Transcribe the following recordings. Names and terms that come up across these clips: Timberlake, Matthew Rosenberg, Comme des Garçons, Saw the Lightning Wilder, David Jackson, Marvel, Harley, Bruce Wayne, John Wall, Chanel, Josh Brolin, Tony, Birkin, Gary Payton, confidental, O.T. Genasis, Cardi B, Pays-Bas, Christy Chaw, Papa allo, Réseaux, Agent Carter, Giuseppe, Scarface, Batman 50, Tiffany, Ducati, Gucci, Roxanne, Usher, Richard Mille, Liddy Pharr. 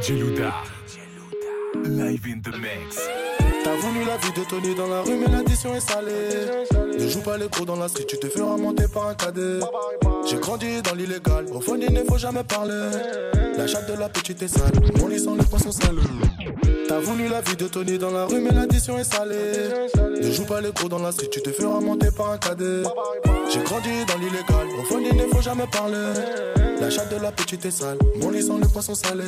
DJ Louda. Live in the mix. T'as voulu la vie de Tony dans la rue, mais l'addition est salée. Ne joue pas les cours dans la street, tu te feras monter par un cadet. J'ai grandi dans l'illégal, au fond il ne faut jamais parler. La chatte de la petite est sale, mon lit sans le poisson salé. T'as voulu la vie de Tony dans la rue, mais l'addition est salée. Ne joue pas les cours dans la street, tu te feras monter par un cadet. J'ai grandi dans l'illégal, au fond il ne faut jamais parler. La chatte de la petite est sale, mon lit sans le poisson salé.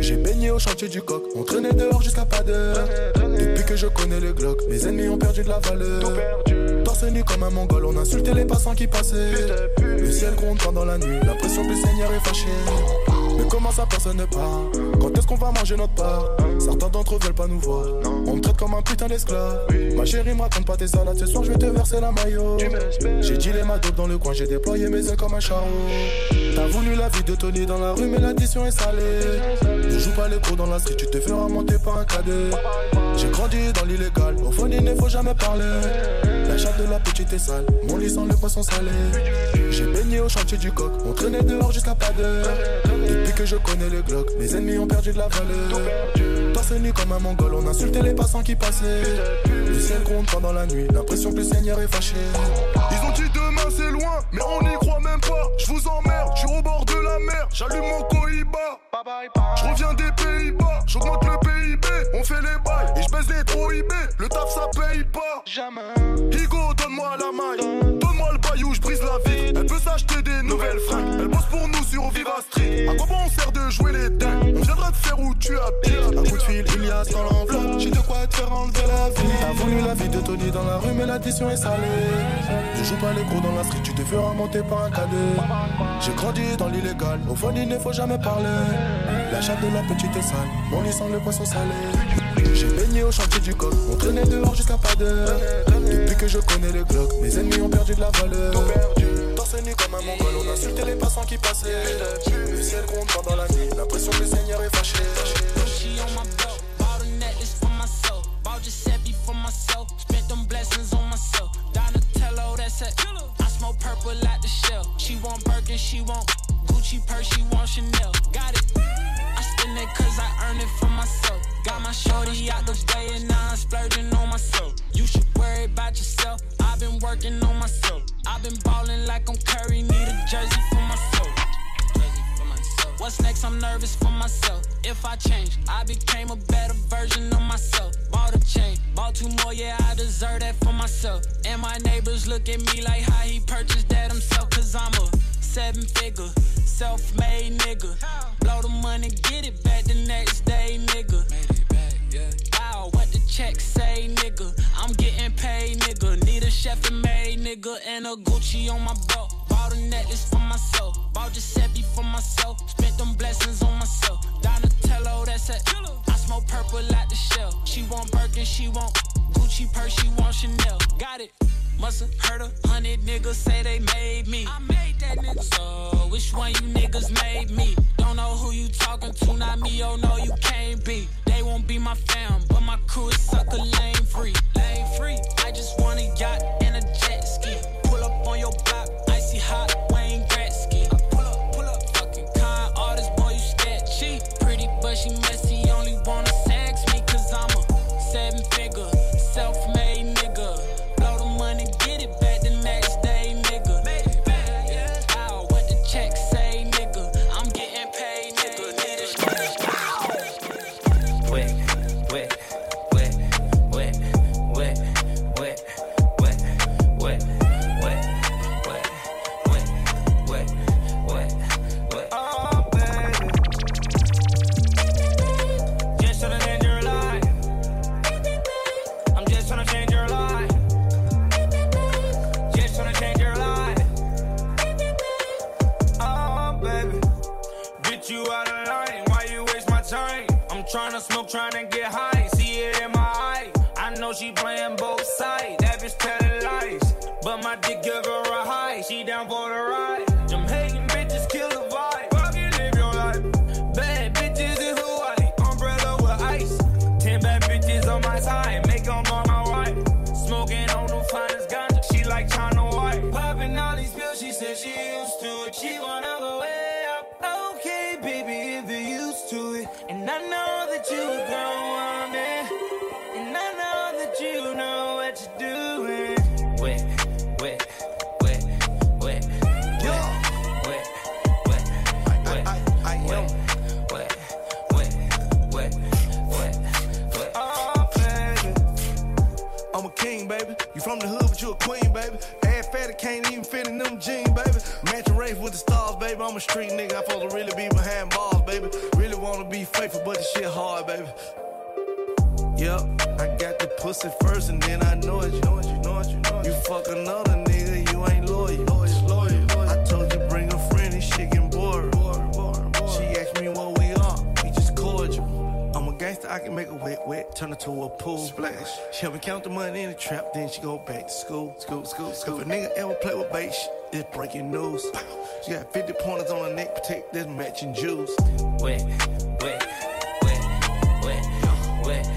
J'ai baigné au chantier du coq, on traînait dehors jusqu'à pas d'heure. Depuis que je connais le Glock, mes ennemis ont perdu de la valeur. Torse nu comme un Mongol, on insultait les passants qui passaient. Le ciel gronde pendant la nuit, la pression du Seigneur est fâchée. Mais comment ça personne ne parle? Quand est-ce qu'on va manger notre part? Certains d'entre eux veulent pas nous voir. On me traite comme un putain d'esclave. Ma chérie me raconte pas tes salades, ce soir je vais te verser la maillot. J'ai dit les madopes dans le coin, j'ai déployé mes ailes comme un charreau. T'as voulu la vie de Tony dans la rue, mais l'addition est salée. Ne joue pas les cours dans la street, tu te feras monter par un cadet. J'ai grandi dans l'illégal, au fond il ne faut jamais parler. La chatte de la petite est sale, mon lit sans le poisson salé. J'ai baigné au chantier du coq, on traînait dehors jusqu'à pas d'heure. Depuis que je connais le Glock, mes ennemis ont perdu de la valeur. Torse nu comme un Mongol, on insultait les passants qui passaient. Le ciel gronde pendant la nuit, l'impression que le Seigneur est fâché. Ils ont dit demain c'est loin, mais on n'y croit même pas. Je vous emmerde, je suis au bord de la mer, j'allume mon Cohiba. Je reviens des Pays-Bas, j'augmente le PIB, on fait les bails et je baisse les prohibés. Le taf ça paye pas. Jamais. Higo, donne-moi la maille, donne-moi le bail où je brise la vie. Elle peut s'acheter des nouvelles fringues, elle bosse pour nous sur Viva Street. À quoi bon on sert de jouer les dingues? On viendra te faire où tu habites. Un coup de fil, il y a dans l'enveloppe, j'ai de quoi te faire enlever la vie. T'as voulu la vie de Tony dans la rue, mais l'addition est salée. Je joue pas les gros dans la street, tu te feras monter par un cadet. J'ai grandi dans l'illégal, au fond il ne faut jamais parler. La chatte de la petite est sale, mon lit sans le poisson salé. J'ai baigné au chantier du coq, on traînait dehors jusqu'à pas d'heure. Depuis que je connais le Glock, mes ennemis ont perdu de la valeur. Torse nu comme un Mongol, on insultait les passants qui passaient. Le ciel gronde pendant la nuit, l'impression que le Seigneur est fâché. Gucci on my belt, bought a necklace for myself, bought Giuseppe for myself, spent them blessings on myself. Donatello, that's a killer. I smoke purple like the shell. She want Birkin, she want Gucci purse, she want Chanel. Got it. I spend it 'cause I earn it for myself. Got my shorty out the way and now I'm splurging on myself. You should worry about yourself. I've been working on myself. I've been ballin' like I'm Curry. Need a jersey for myself. What's next? I'm nervous for myself. If I change, I became a better version of myself. Bought a chain, bought two more, yeah, I deserve that for myself. And my neighbors look at me like how he purchased that himself. 'Cause I'm a 7-figure, self-made nigga. Blow the money, get it back the next day, nigga. Made it back, yeah. Wow, what the check say, nigga. I'm getting paid, nigga. Need a chef and maid, nigga. And a Gucci on my belt. Bought a necklace for myself. Bought Giuseppe for myself. Spent them blessings on myself. Donatello, that's a killer. I smoke purple like the shell. She want Birkin, she want Gucci purse, she want Chanel. Got it. Musta heard 100 niggas say they made me. I made that nigga. So which one you niggas made me? Don't know who you talking to, not me. Oh no, you can't be. They won't be my fam, but my crew is sucker lane free. Lane free. I just want a yacht and a jet ski. Pull up on your block, icy hot Wayne Gretzky. I pull up, fucking con artist, boy you sketchy. Pretty but she messy, only wanna sex me 'cause I'm a 7-figure, self-made nigga. Tryna smoke, tryna get high, see it in my eye. I know she playing both sides, that bitch telling lies. But my dick give her a high, she down for the ride. Them hating bitches kill the vibe, fucking live your life. Bad bitches in Hawaii, umbrella with ice. 10 bad bitches on my side, make them all my wife. Smoking on the finest ganja, she like China White. Popping all these pills, she said she used to it. She wanna go way up, okay baby if you're used to it. what you doing. Wet, wet, wet, wet, wet, wet, wet, wet, wet, wet, wet, wet, wet. Oh, baby, I'm a king, baby. You from the hood, but you a queen, baby. Ass fatty, can't even fit in them jeans, baby. Matching race with the stars, baby. I'm a street nigga, I supposed to really be behind bars, baby. Really wanna be faithful, but this shit hard, baby. Yep, I got the pussy first and then I know it. You know it, you know it, you know it. You fuck another nigga, you ain't loyal. Loyal. I told you bring a friend, this shit getting boring. She asked me what we are, we just cordial. I'm a gangster, I can make a wet, wet, turn her to a pool. Splash. She help me count the money in the trap, then she go back to school. School. If a nigga ever play with bait, it's breaking news. She got 50 pointers on her neck, protect this matching jewels. Wet, wet, wet, wet, wet.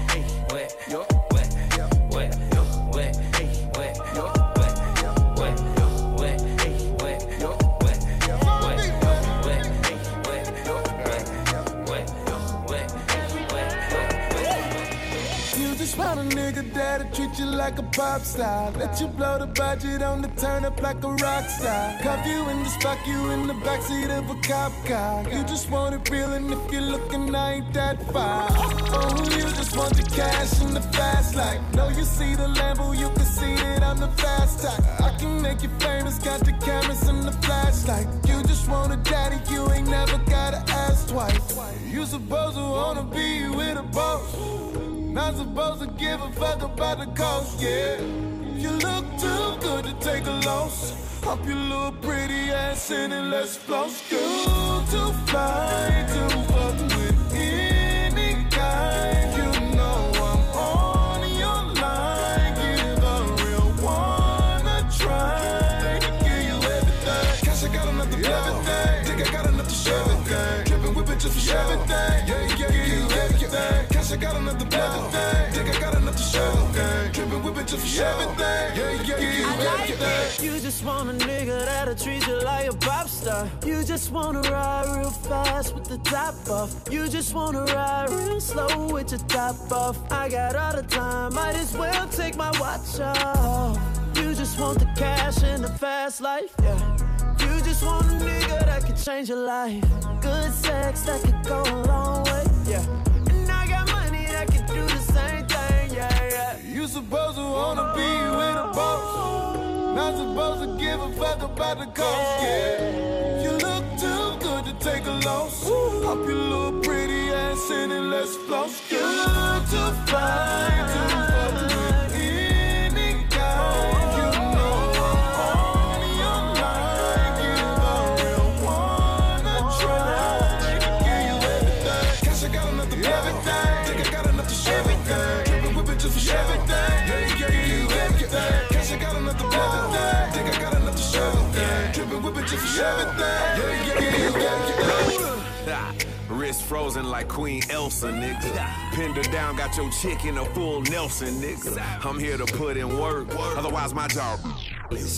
Yo, wet, yo, wet, yo, wet, wet, yo, wet, yo, wet, yo, wet, wet, yo, wet, yo, wet, wet, wet, yo, wet, wet, wet. You just want a nigga that'll treat you like a pop star, let you blow the budget on the turn up like a rock star, cuff you and just fuck you in the backseat of a cop car. You just want it real, and if you're looking, I ain't that far. Oh, you just want the cash in the fast life. No, you see the Lambo, you can see that I'm the fast type. I can make you famous, got the cameras and the flashlight. You just want a daddy, you ain't never gotta ask twice. You supposed to wanna be with a boss, not supposed to give a fuck about the cost, yeah. You look too good to take a loss. Hop your little pretty ass in and let's floss. You too fly to fuck with it. You know I'm on your line. You're the real one I try to give you everything. Cash, I got enough to blow everything. Think I got enough to show everything. Drippin' with bitches for everything. Yeah, yeah, give you everything. Cash, I got enough to blow everything. Think I got enough to show everything. Drippin' with bitches for everything. Yeah, yeah, give you everything. You just want a nigga that'll treat you like a pop star. You just wanna ride real fast with the top off. You just wanna ride real slow with your top off. I got all the time, might as well take my watch off. You just want the cash and the fast life, yeah. You just want a nigga that could change your life. Good sex that could go a long way, yeah. And I got money that could do the same thing, yeah, yeah. You supposed to wanna be with a boss, not supposed to give a fuck about the cost, yeah. You look too good to take a loss. Hop your little pretty ass in and let's floss. Good to find to fuck with any guy. You know I'm on your line. You're the real one I try to give you everything. Cash, I got enough to blow everything. Think I got enough to show everything. Drippin' with bitches for everything. Yeah, yeah, you everything. I got enough to blow everything. Think I got enough to show everything. Drippin' with bitches for everything. Wrist frozen like Queen Elsa, nigga. Pinned her down, got your chick in a full Nelson, nigga. I'm here to put in work, otherwise my job.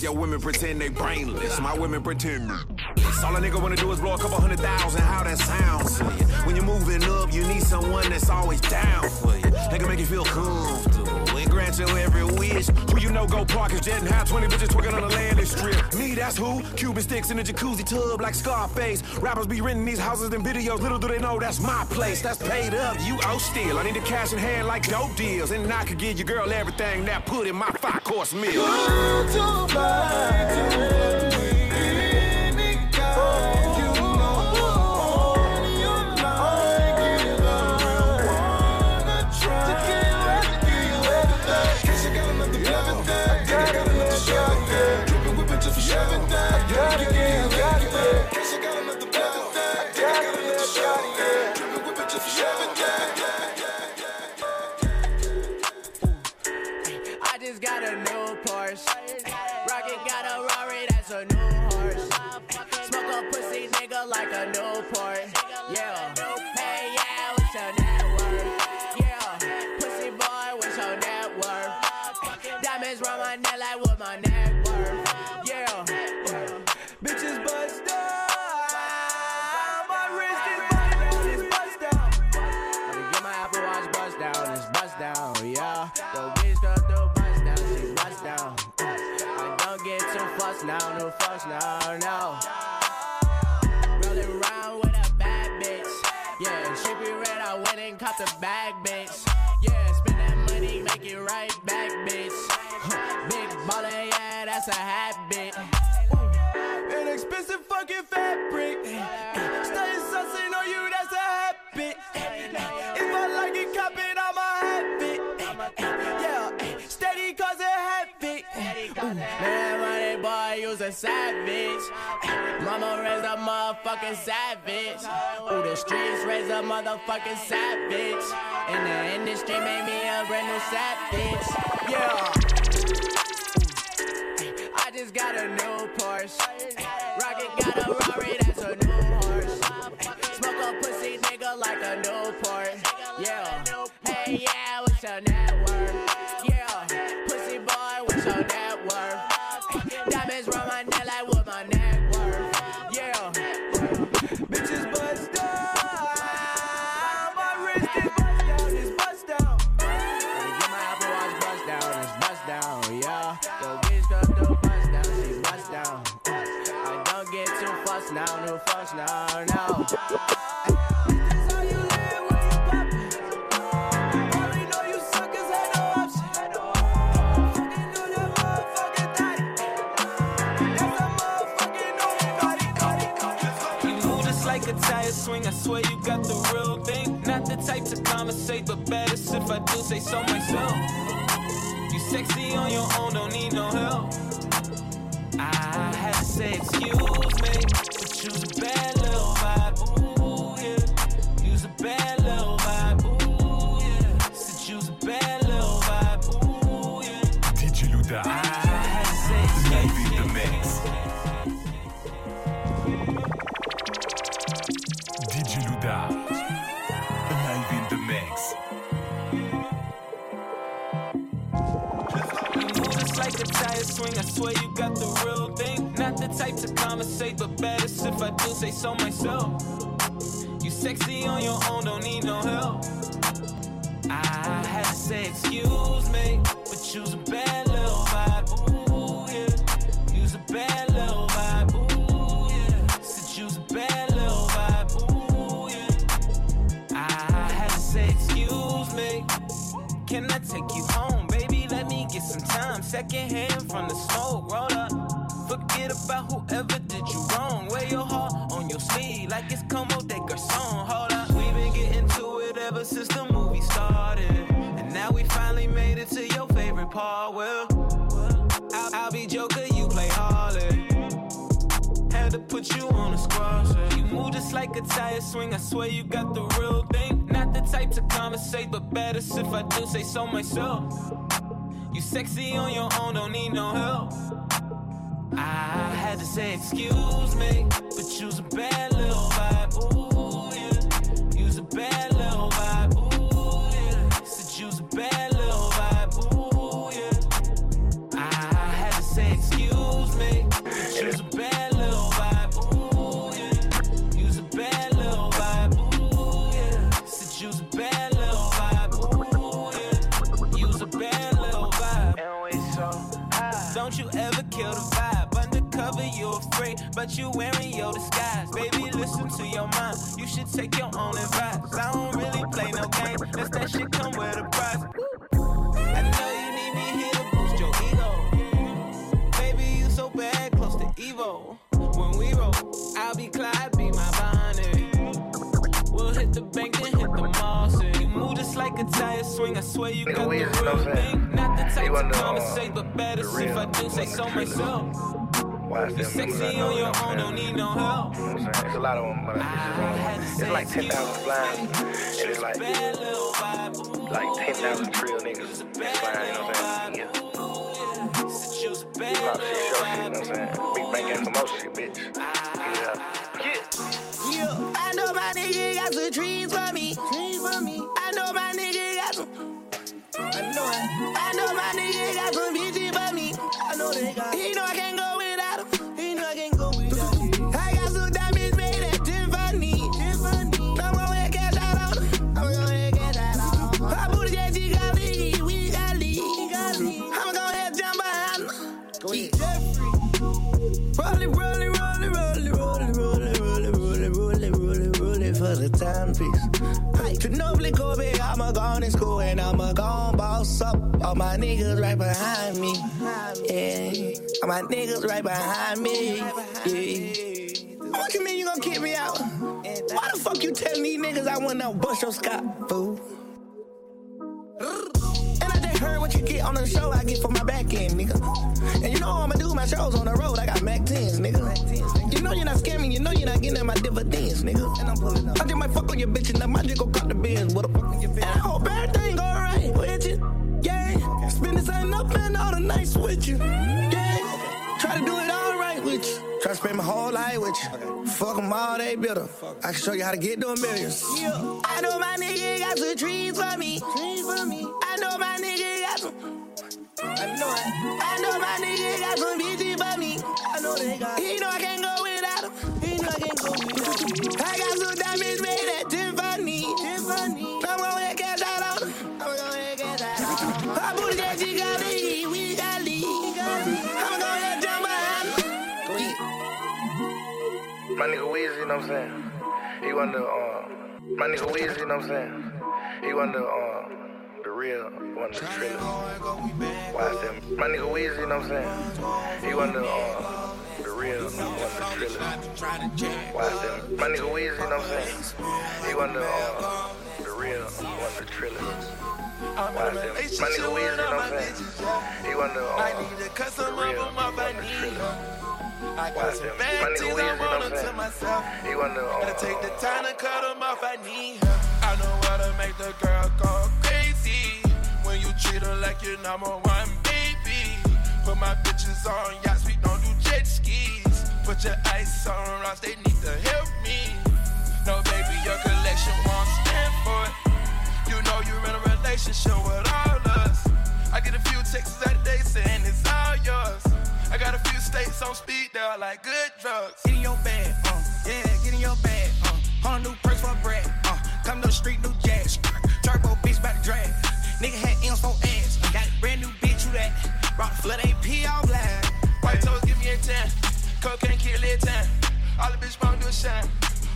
Your women pretend they brainless, my women pretend. All a nigga wanna do is blow a couple hundred thousand. How that sounds to you? When you're moving up, you need someone that's always down for you. They can make you feel comfortable and grant you every wish. Who you know go park is jet and high, 20 bitches twerking on the landing strip. Me, that's who? Cuban sticks in a jacuzzi tub like Scarface. Rappers be renting these houses and videos. Little do they know that's my place. That's paid up, you owe still. I need the cash in hand like dope deals. And I could give your girl everything that put in my 5-course meal. I just got a new Porsche. Rocket got a Rari, that's a new horse. Smoke a pussy nigga like a Newport. Yeah, hey yeah, what's your net worth? Yeah, pussy boy, what's your net worth? Diamonds run my neck like what my net worth. Yeah, bitches bust up. Down, yeah. The bitch got the bust down. down, no fucks, no, no. Rolling around with a bad bitch. Yeah, Trippie Redd, I went and caught the bag, bitch. Yeah, spend that money, make it right back, bitch. Big baller, yeah, that's a habit. An expensive fucking fabric. Stay sussing on you, that's a habit. If I like it, cop it, I'ma have it. Yeah, steady cause it habit. That money boy, you's a savage. Mama raised a motherfucking savage. Ooh, the streets raised a motherfucking savage. And the industry made me a brand new savage. Yeah, I just got a new Porsche. Rocket got a Rari, that's a new horse. Smoke a pussy nigga like a Newport. Yeah, hey yeah, what's your net worth? Yeah, pussy boy, what's your net worth? Diamonds run my neck like what my net worth. Yeah, bitches bust down, my wrist is bust down, it's bust down. Get my Apple Watch bust down, it's bust down, yeah. Yo, bitch come through, bust down, she bust down. Get too fussed now, no fuss now, no. This is how you live when you pop. I only know you suckers had no option. Fucking do that motherfucking daddy. That's a motherfucking nobody. You move just like a tire swing, I swear you got the real thing. Not the type to conversate, but baddest if I do say so myself. You sexy on your own, don't need no help. I had to say excuse me, but you's a bad little vibe, ooh yeah. You's a bad little vibe, ooh yeah. Said you's a bad little vibe, ooh yeah. DJ Louda, I had to say excuse me. The mix. DJ Louda, live in the mix. Like a tire swing, I swear you got the real thing. Not the type to conversate, but baddest if I do say so myself. You sexy on your own, don't need no help. I had to say excuse me, but you's a bad little vibe, ooh yeah. You's a bad little vibe, ooh yeah. Said you's a bad little vibe, ooh yeah. I had to say excuse me. Can I take you home, baby? Let me get some time, second hand from the smoke, roll up. Forget about whoever did you wrong. Wear your heart on your sleeve like it's Comme des Garçons, hold up. We been getting to it ever since the movie started, and now we finally made it to your favorite part. Well, I'll be Joker, you play Harley. Had to put you on a squash. You move just like a tire swing, I swear you got the real thing. Not the type to conversate, but baddest if I do say so myself. You sexy on your own, don't need no help. I had to say excuse me, but you's a bad little vibe, ooh yeah. You's a bad little vibe, ooh yeah. Said you's a bad little vibe, ooh yeah. I had to say excuse me, but you's a bad little vibe, ooh yeah. You's a bad little vibe, ooh yeah. Said you's a bad little vibe, ooh yeah. You's a bad little vibe. Don't you ever kill the vibe. Undercover, you're afraid, but you wearing your disguise. Baby, listen to your mind. You should take your own advice. I don't really play no game. Unless that shit come with a price. I know you need me here to boost your ego. Baby, you so bad, close to evil. When we roll, I'll be Clyde, be my Bonnie. We'll hit the bank, then hit the mall. Move just like a tire swing, I swear you got the real thing. Not the type to conversate, but better if I do say so myself. You sexy on your own, don't need no help. There's a lot of them, but it's like 10,000 flying. And it's like 10,000 real niggas flying, you know what I'm saying? Pop shit, show shit, you know what I'm saying? Big bang and promotion shit, bitch. Yeah. I know my nigga got some dreams for me. I know my nigga got some. I know my nigga got some bitches for me. I know they got. He know I can't go without him. I got some diamonds made at Tiffany. I'm gonna cash out on him. My booty that she got leaky, we got leaky. I'm gonna have jump behind him. Go ahead. fix. I can nobly go big, I'ma go in school and I'ma go boss up. All my niggas right behind me. Yeah, all my niggas right behind me. Yeah. What you mean you gon' kick me out? Why the fuck you telling these niggas I went out bust your scot, fool? And I just heard what you get on the show I get for my back end, nigga. And you know how I'ma do my shows on the road, I got Mac 10s, nigga. You know you're not scamming, you know you're not getting at my dividends, nigga. And I'm pulling up. I just might fuck on your bitch and I might just go cut the bins with a fuck on your bitch. And I hope everything go right with you, yeah. Spend this ain't up and all the nights with you, yeah. Try to do it all right with you. Try to spend my whole life with you. Okay. Fuck them all, they bitter. I can show you how to get them millions. Yeah. I know my nigga got some trees for me. I know my nigga got some. I know my nigga got some bitches for me. I know they got. He know I can't go without him. I got some diamonds made at Tiffany. I'm gonna get cash out on him. I booty that she got me. We got leave. I'm gonna get jump behind me. My nigga Wheezy, you know what I'm saying? He won the, my nigga Wheezy, you know what I'm saying? He won the real, one of the thrillers. Why is that? My nigga Wheezy, you know what I'm saying? He won the real, one of the thrillers. Why is that? My nigga Wheezy, you know what I'm saying? He won the real, one of the thrillers. I'm in a relationship with all my bitches, yeah. I need a custom up on my knee. I got some bad tears, I want them to myself. Gotta take the time to cut them off, I need her. I know how to make the girl go crazy when you treat her like your number one baby. Put my bitches on yachts, we don't do jet skis. Put your ice on rocks, they need to help me. No baby, your collection won't stand for it. You know you're in a relationship with all us. I get a few texts out of day saying it's all yours. I got a few states on speed dial like good drugs. Get in your bag, yeah, get in your bag, on new perks for bread, come to the street, new jazz, turbo bitch by the drag, nigga had M's for ass, got a brand new bitch you that, brought the flood AP all black. White toes give me a 10, cocaine kill a 10, all the bitch won't do a shine,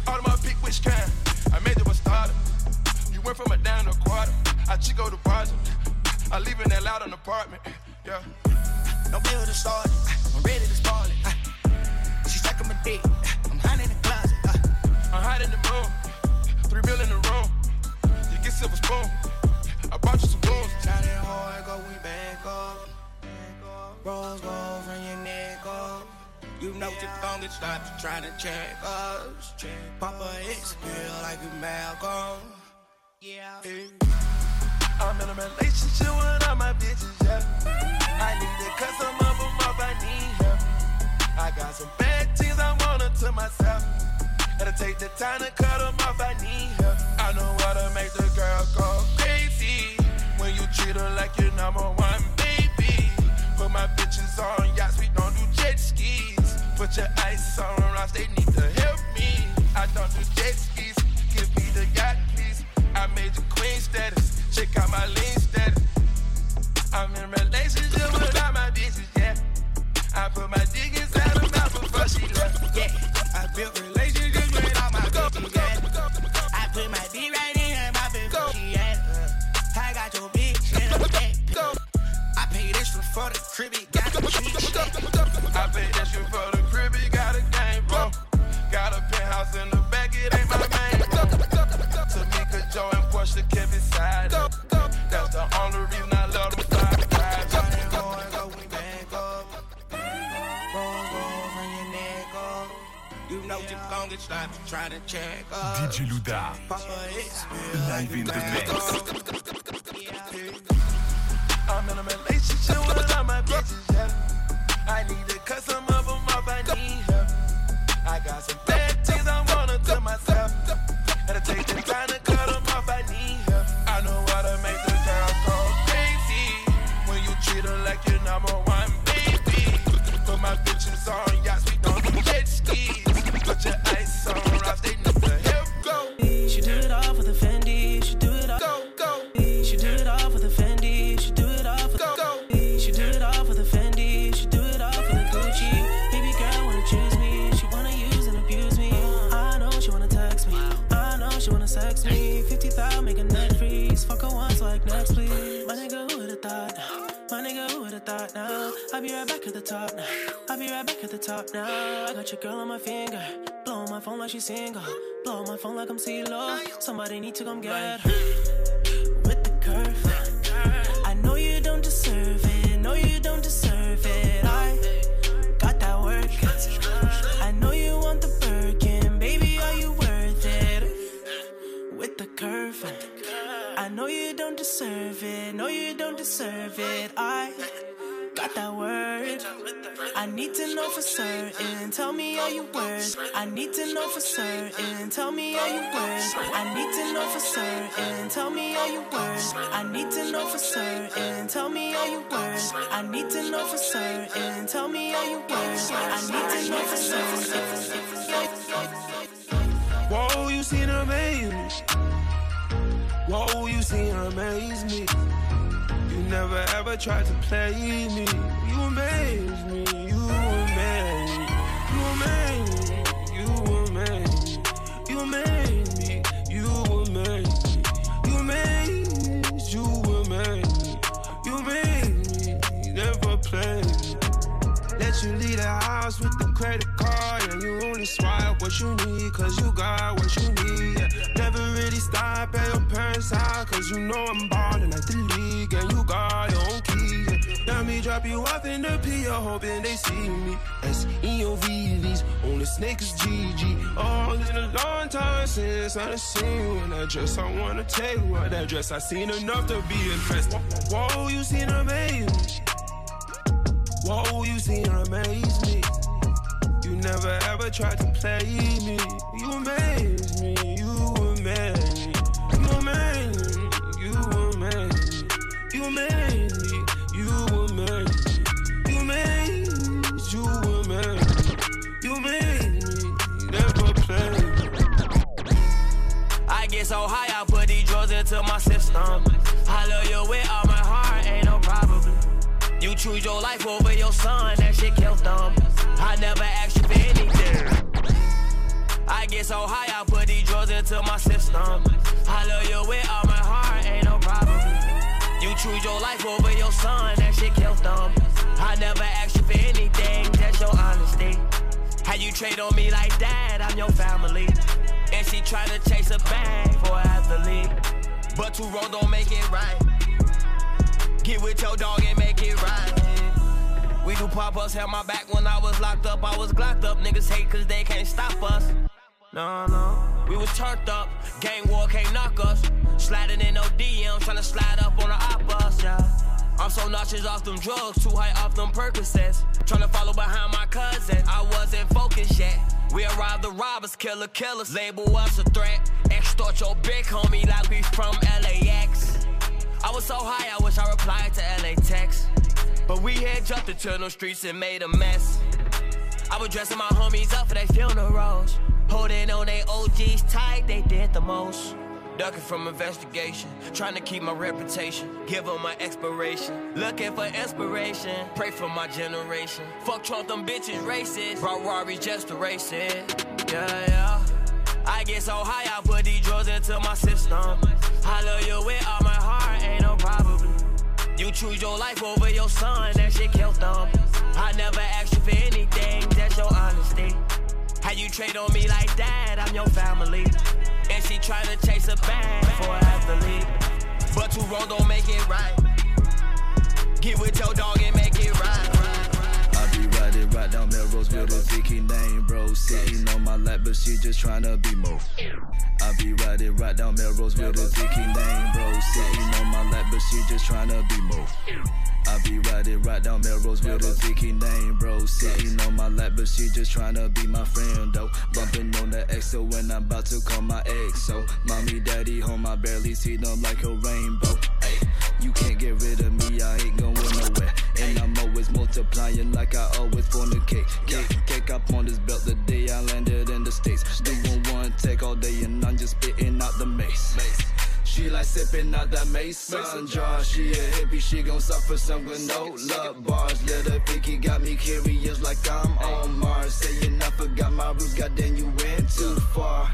all of my pick which kind, I made it a starter. Went from a dime to a quarter, I Chico the project, I leave in that loud an apartment, yeah. No building started, I'm ready to start it, she's like I'm a dick, I'm hiding in the closet, I'm hiding in the room, 3 bills in the room, you get silver spoon, I bought you some booze. Shout it hard, go we back up, rose gold from your neck up. You know you're gonna stop trying to check us, Papa it's real like you Malcolm. Yeah. I'm in a relationship with all my bitches, yeah. I need to cut some of them off, I need help. I got some bad things I want them to myself. Gotta take the time to cut them off, I need help. I know how to make the girl go crazy when you treat her like your number one baby. Put my bitches on yachts, we don't do jet skis. Put your ice on rocks, they need to help me. I don't do jet skis, give me the yacht, please. I made the queen status, check out my lean status. I'm in relationship with all my bitches, yeah. I put my dick inside her mouth before she left, yeah. I built relationships with all my bitches, yeah. I put my dick right in her mouth before she left. I got your bitch in her back. I paid extra for the cribbie, got the bitch, yeah. I paid extra for the cribbie, got a game, bro. Got a penthouse in the back, it ain't my main, bro. Tamika, Joe, and Porsche kept it side. That's the only reason I love them five guys. Go, we back up. Roll from your neck up. You know you're gonna get stopped trying to check up. DJ Louda, live in the mix. I'm in a relationship with all my bitches, yeah. I need to cut some of them off, I need help. I got some bad things I wanna do myself. Gotta take the time to cut them off, I need help. I know how to make the girl go crazy when you treat her like your number one baby. Put my bitches on yachts, we don't do jet skis. Put your ice on rocks, they need to help go. She do it all for the Fendi, she do it all. Go. She do it all for the Fendi, she do it all for the go. She do it all for the Fendi, she do it all for the Gucci. Baby girl wanna choose me, she wanna use and abuse me. I know she wanna text me. She wanna sex me. thought now. I'll be right back at the top now. I'll be right back at the top now. I got your girl on my finger. Blow on my phone like she's single. Blow on my phone like I'm CeeLo. Somebody need to come get her. With the curve. I know you don't deserve it. No, you don't deserve it. I got that work. I know you want the Birkin. Baby, are you worth it? With the curve. I know you don't deserve it. No, you don't deserve it. I got that word. I need to know for certain. Tell me are you worth? I need to know for certain. Tell me are you worth? I need to know for certain. Tell me are you worth? I need to know for certain. Tell me are you worth? I need to know for certain. Tell me are you worth? I need to know for certain. Whoa, you seen her baby. Whoa, you seen her amaze me. You never ever tried to play me. You amaze me, you amaze me. You amaze me, you amaze me. You amaze me, you amaze me. You amaze me, you amaze me. You amaze me, you never play me. Let you leave the house with the credit card. And you only swipe what you need, cause you got what you need. Never really stop at your parents' house, cause you know I'm ballin' like the league. And you got your own key. Now me drop you off in the pier, hoping they see me. SEOVs on the Snakers GG. Oh, it's been a long time since I done seen you in that dress. I wanna take what that dress. I seen enough to be impressed. Whoa, you seen her baby. Whoa, you seen her amaze me. You never ever tried to play me. You amaze me, you amaze me. You amaze me, you amaze me. You amaze me, you amaze me. You amaze me, you amaze me. You amaze me, you never play. I get so high, I put these drugs into my system. I love you with all my heart, ain't no problem. You choose your life over your son, that shit killed them. I never asked you for anything. I get so high, I put these drugs into my system. I love you with all my heart, ain't no problem. You choose your life over your son, that shit killed them. I never asked you for anything, that's your honesty. How you trade on me like that, I'm your family. And she tryna chase a bag for athlete. But two wrongs don't make it right. Get with your dog and make it right. We do pop-ups, held my back when I was locked up. I was glocked up, niggas hate cause they can't stop us. No. We was turned up, gang war can't knock us. Sliding in no DMs, tryna slide up on the op bus, yeah. I'm so nauseous off them drugs, too high off them Percocets. Tryna follow behind my cousin, I wasn't focused yet. We arrived the robbers, killers, label us a threat. Extort your big homie like we from LAX. I was so high, I wish I replied to LA texts. But we had jumped into them streets and made a mess. I was dressing my homies up for their funerals. Holding on they OGs tight, they did the most. Ducking from investigation, trying to keep my reputation. Give them my expiration, looking for inspiration. Pray for my generation. Fuck Trump, them bitches racist. Brought Rari just to race it. Yeah. I get so high, I put these drugs into my system. I love you with all my heart, ain't no problem. You choose your life over your son, that shit killed them. I never asked you for anything, that's your honesty. How you trade on me like that, I'm your family. And she tryna chase a bag for an athlete. But two wrongs don't make it right. Get with your dog and make it right. Right down Melrose with a Vicky name, bro. Sitting on my lap, but she just tryna be mo. I be riding right down Melrose with a Vicky name, bro. Sitting on my lap, but she just tryna be mo. I be riding right down Melrose with a Vicky name, bro. Sitting on my lap, but she just tryna be my friend, though. Bumping on the XO when I'm about to call my XO. Mommy, daddy home, I barely see them like a rainbow. Ay, you can't get rid of me, I ain't going nowhere. And I'm always multiplying like I always fornicate. Cake up on this belt the day I landed in the States. Doing one take all day and I'm just spitting out the mace. She like sipping out that mason jar. She a hippie, she gon' suffer some with no love bars. Little Vicky got me curious like I'm on Mars. Saying I forgot my roots, goddamn you went too far.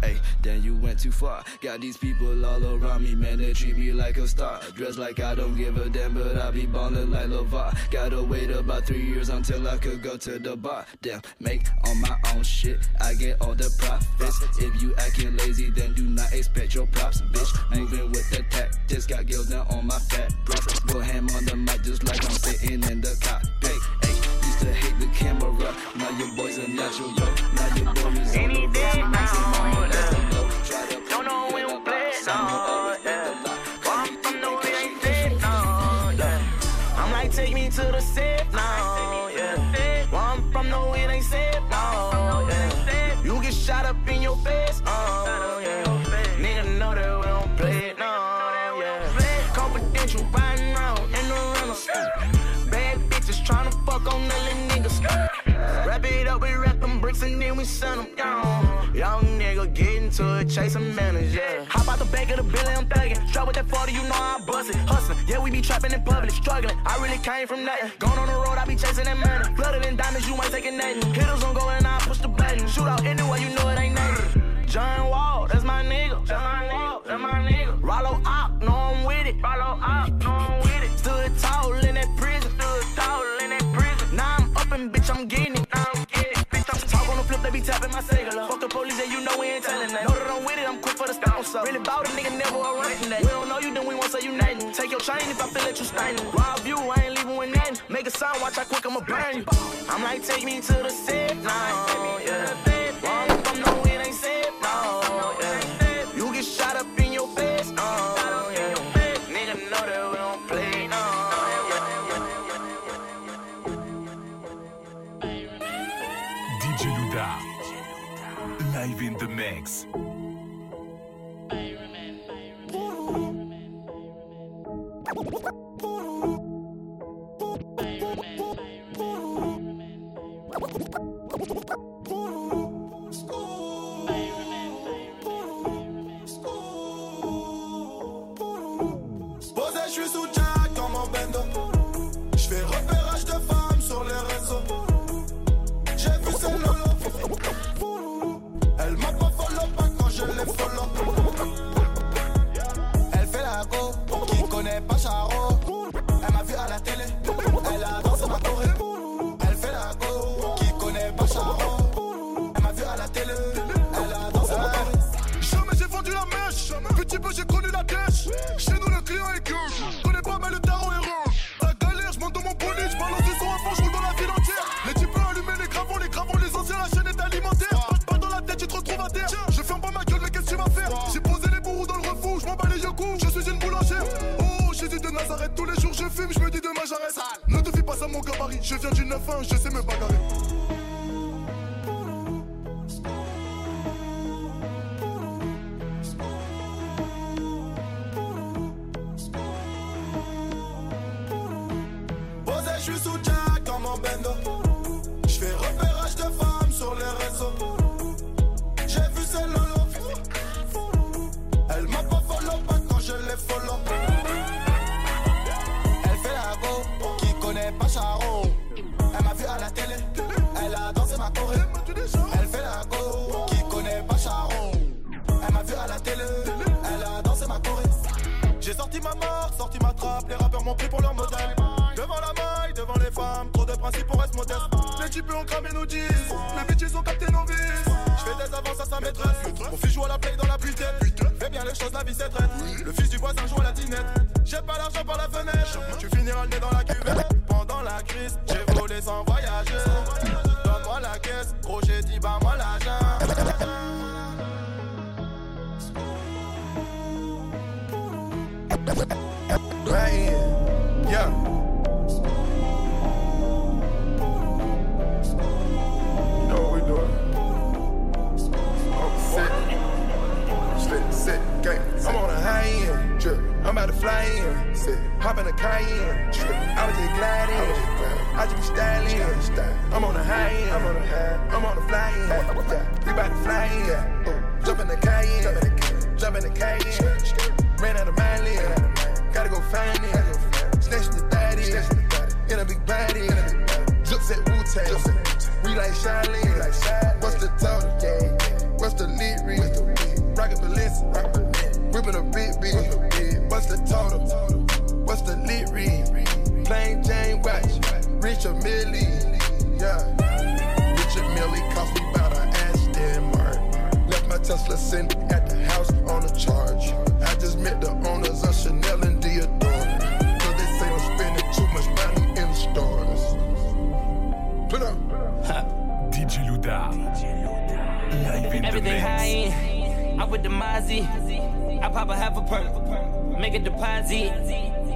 Hey, then you went too far. Got these people all around me, man, they treat me like a star. Dressed like I don't give a damn, but I be ballin' like LeVar. Gotta wait about 3 years until I could go to the bar. Damn, make all my own shit, I get all the profits. If you actin' lazy, then do not expect your props, bitch. Moving with the tactics, got guilt down on my fat breasts. Go ham on the mic just like I'm sitting in the cockpit. Hey, used to hate the camera, now your boy's a natural, yo. Now your boy is on the road. Don't know when we'll play it, no, yeah. Come from the way I ain't fit, no, yeah. I'm like, take me to the sip, no, yeah. One from the way it ain't sip, no, yeah. You get shot up in your face, oh, yeah. Nigga know that we don't play it, no, yeah. Confidential by now, in the rental. Bad bitches tryna fuck on the little niggas. Wrap it up, we wrap them bricks and then we send them down. Young nigga get into it, chase a manager. Yeah. Hop out the back of the Billy, I'm thuggin'. Trap with that 40, you know I bust it. Hustlin', yeah, we be trappin' in public, struggling. I really came from nothing. Gone on the road, I be chasing that money. Flooded in diamonds, you ain't taking nothing. Hitters on go and I push the button. Shoot out anywhere, you know it ain't nothing. John Wall, that's my nigga. John Wall, that's my nigga. Rollo op, know I'm with it. Rollo op, know I'm with it. Stood tall in that prison. Stood tall in that prison. Now I'm up and bitch, I'm getting it. They be tapping my cellular. Fuck the police and you know we ain't telling that. Know that I'm with it, I'm quick for the sponsor. Really bout a nigga, never a running that. We don't know you, then we won't say you nothing. Take your chain if I feel that you stunning. Rob you, I ain't leaving with nothing. Make a sound, watch how quick I'ma burn you. I'm like, take me to the set, no, yeah. One from no, it ain't set, no, yeah. You get shot up in your face, no, yeah. Nigga know that we don't play, no, yeah. DJ Louda. Live in the mix. Posé, je suis sous Jack comme un bendo. Je fais repérage de femmes sur les réseaux. J'ai vu ces lolos. Elle m'a pas follow pas quand je l'ai follow. Elle fait la go, qui connaît pas Charo. Elle m'a vu à la télé, elle a dansé ma choré. Elle fait la go, qui connaît pas Charo. Elle m'a vu à la télé, elle a dansé ma choré. Jamais j'ai vendu la mèche, petit peu j'ai connu la dèche. Chez nous le client est gueule, connais pas mais le tarot est rouge. La galère, j'monte dans mon bolide, j'balance du son avant, j'roule dans la ville entière. Les types allumés, les gravons, les anciens, la chaîne est alimentaire. Tu te retrouves à terre, je ferme pas ma gueule mais qu'est-ce que tu vas faire? J'ai posé les bourreaux dans le refou, je m'en bats les yokous, je suis une boulangère. Oh Jésus de Nazareth, tous les jours je fume, je me dis demain j'arrête. Ne te fie pas à mon gabarit, je viens du 9-1, je sais me bagarrer. Posé, je suis sous Jack comme un bendo. Je fais repérage de femmes sur les réseaux. Elle m'a pas follow pas quand je l'ai follow. Elle fait la go, qui connaît pas Charo. Elle m'a vu à la télé, elle a dansé ma choré. Elle fait la go, qui connaît pas Charo. Elle m'a vu à la télé, elle a dansé ma choré. J'ai sorti ma marque, sorti ma trappe. Les rappeurs m'ont pris pour leur modèle. Devant la maille, devant les femmes, trop de principes, on reste modeste. Les types ont cramé nos jeans, les bitches ont capté nos vies. J'fais des avances à sa maîtresse, mon fils joue à la play dans la putain. Fais bien les choses, la vie c'est traite. Le fils du voisin joue à la tinette. J'ai pas l'argent par la fenêtre, tu finiras le nez dans la cuvette. Pendant la crise, j'ai volé sans voyager. Donne-moi la caisse, gros j'ai dit bah moi l'agent. Yeah. I'm on a high end trip. I'm about to fly in. Sit. Hop in a Cayenne trip. I was just gliding. I just be styling. I'm on a high end. I'm on a fly in. We about to fly in. Jump in the Cayenne. Ran out of mileage. Gotta go find it. Snatching the thotty. In a big body. Zips at Wu-Tang. We like Charlene. What's the total? What's the lyrics? Richard Mille, yeah. Richard Mille cost me about an Aston Martin. Left my Tesla sitting at the house on a charge. I just met the owners of Chanel and Dior. Cause they say I'm spending too much money in the stores. Put up. DJ Louda. Live in the mix. I'm with the Mozzie. I pop a half a perk. Make a deposit.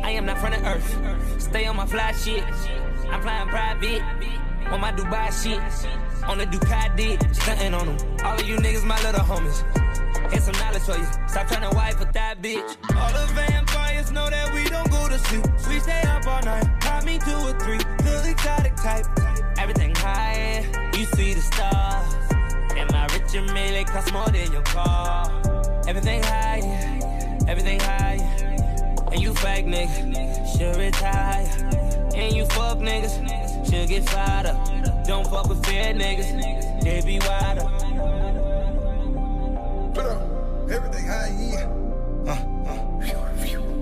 I am not from the earth. Stay on my fly shit. I'm flying private. On my Dubai shit. On the Ducati. Stunting on them. All of you niggas, my little homies. Get some knowledge for you. Stop trying to wipe up that bitch. All the vampires know that we don't go to sleep. We stay up all night. Call me 2 or 3. The exotic type. Everything high. You see the stars. And my Richard Mille costs more than your car. Everything high. Everything high. And you fake niggas should retire. And you fuck niggas should get fired up. Don't fuck with fair niggas. They be wide up. Put up everything high here.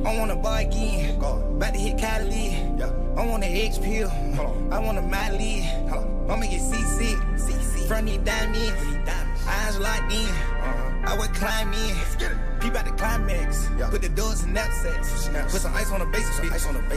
I want to buy again. About to hit Clyde. Yeah. I want an X pill. I want a Malibu. I'ma get CC. From these diamonds. Eyes locked in. I would climb in. Peep out the climax. Yeah. Put the doors in knapsacks. Put some ice on the base.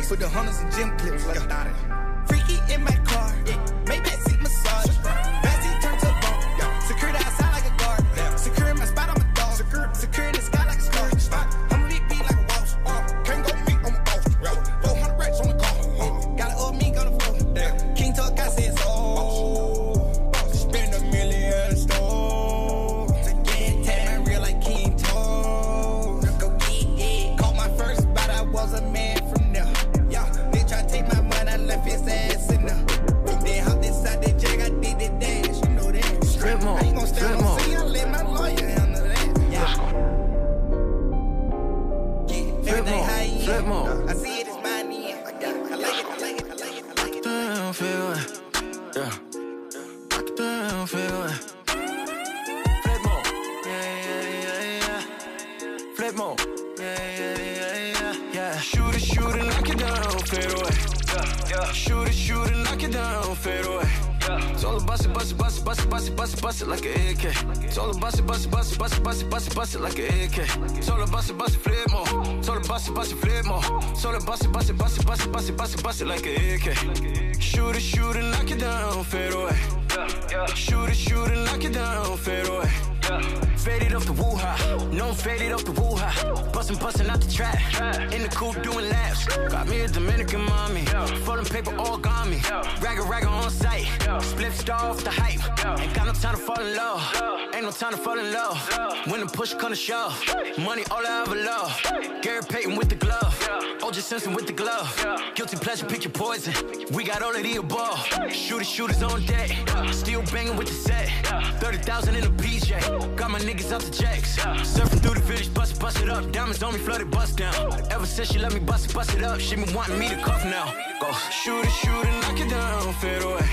Put the hunters in gym clips. Yeah. Freaky in my car. Yeah. Maybach seat massage. Backseat turned to bump. Yeah. Secured outside like a guard. Yeah. Securing my spot on my dog. Secure the sky like a scar. I'ma leave me like a waltz. Can't go meet on my boss. 400 racks on the car. Got an old mink on the floor. Yeah. King talk, I said so. Spend $1 million. Again, tag my real like King Toe. Go get it. Caught my first bite, I was a man from there. Yeah, they try to take my money, I left his ass in there. They hopped inside that jag, I did the dash. You know that. Strip more. I ain't gonna stand on scene, I let my lawyer handle that. Yeah. Yeah, everything high end. I see it as mine end. I like it, I like it, I like it, I like it. Damn, feel it. Yeah. Damn, feel it. Flip more. Yeah, yeah, yeah, yeah. Flip more. Yeah, yeah, yeah, yeah, yeah. Shoot it, lock it down, fade away. Yeah, yeah. Shoot it, lock it down, fade away. It's all about bust it like an AK. It's all about bust it like an AK. It's all about flip more. It's all about flip more. It's all about bust it like an AK. Shoot it, lock it down, fade away. Shoot it, lock it down, fade away. Faded off the woo-ha, no faded off the woo-ha. Bustin' out the trap, in the coupe doing laps. Got me a Dominican mommy, full of paper all got me. Ragga on sight, split star off the hype. Ain't got no time to fall in love, ain't no time to fall in love. When the push come to shove, money all I ever love. Gary Payton with the glove, O.J. Simpson with the glove. Guilty pleasure, pick your poison, we got all of the above. Shooters on deck, still banging with the set. 30,000 in a PJ. Got my niggas out the jacks. Surfing through the village, bust it up. Diamonds on me, flooded, bust down. Ever since she let me bust it up, she been wanting me to cuff now. Go. Shoot it, knock it down, fade away.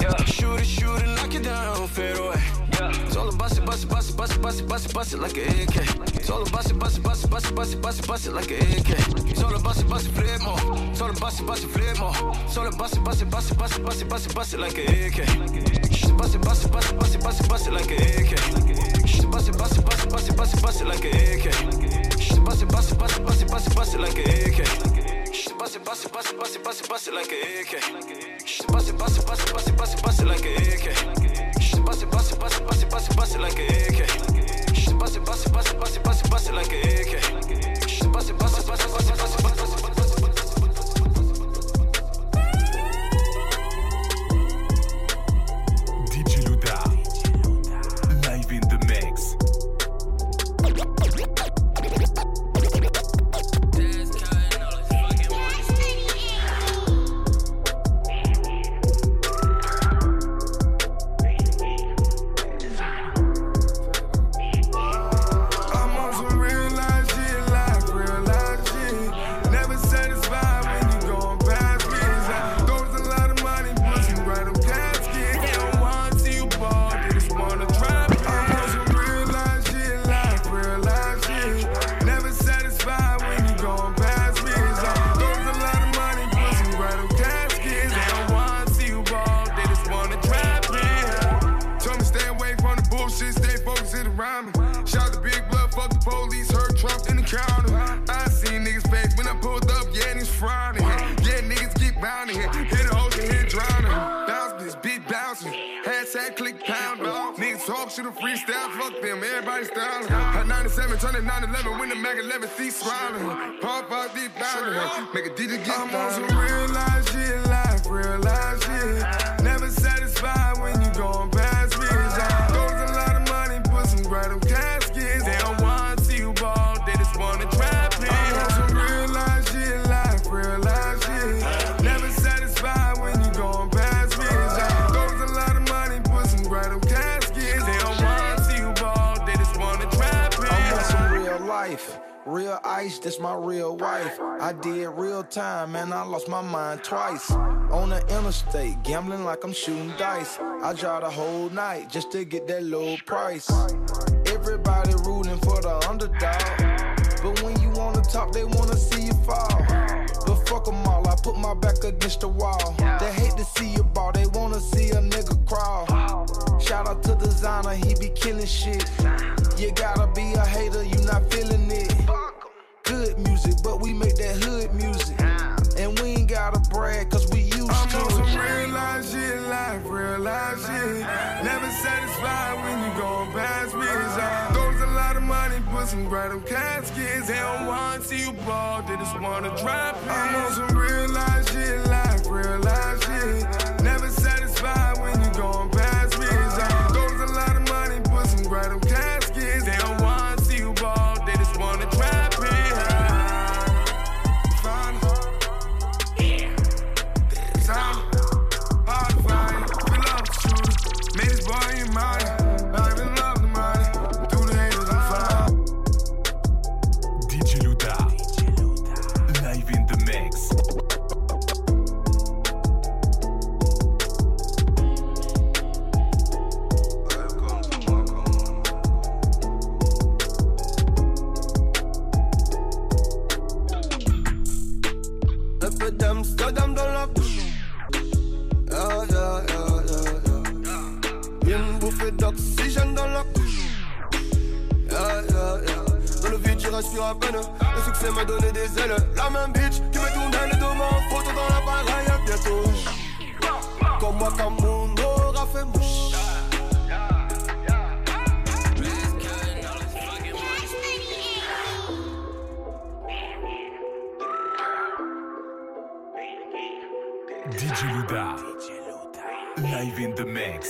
Yeah. Shoot it, knock it down, fade away. Yeah. It's all about bust it like an AK. It's all about bust it like an AK. It's all about flip more. It's all about flip more. It's all about bust it like an AK. Bust it like an AK. She's bust it like an AK. She's bust it like an AK. She's bust it like an AK. She's bust it like an AK. She's bust it like an AK. She's bust it like an AK. She's bust it. Johnny. Hit the ocean, hit drowning. Bounce, bitch, beat bouncing. Hashtag click pound, dog. Niggas talk, shoot a freestyle, fuck them. Everybody's styling. Hot 97, turn it 9-11, win the Mac 11, see smiling. Pop out, deep bounding. Make a DJ get down. I'm on some real life shit, life, real life shit. Never satisfied when you going past me. Throws a lot of money, put some bread on caskets. They don't want to see you ball, they just want to trap me. I'm on some real life shit, life, real life shit. Never satisfied when you going past me. Throws a lot of money, put some bread on caskets. They don't want to see you ball, they just want to trap me. I'm on some real life. Real ice, that's my real wife. I did real time, man, I lost my mind twice. On the interstate, gambling like I'm shooting dice. I drive the whole night just to get that low price. Everybody rooting for the underdog, but when you on the top, they wanna see you fall. But fuck them all, I put my back against the wall. They hate to see you ball, they wanna see a nigga crawl. Shout out to Designer, he be killing shit. You gotta be a hater, you not feeling it. Good music, but we make that hood music. And we ain't gotta brag, cause we used to. I'm on some real life shit, life, real life shit. Never satisfied when you going past me. Throws a lot of money, put some bread on caskets. They don't want to see you ball, they just wanna drop me. I'm on some real life shit, life, real life shit. Never satisfied when you going past me. Throws a lot of money, put some bread on caskets. They don't want to see you ball, they just wanna trap me. DJ Louda, live in the mix.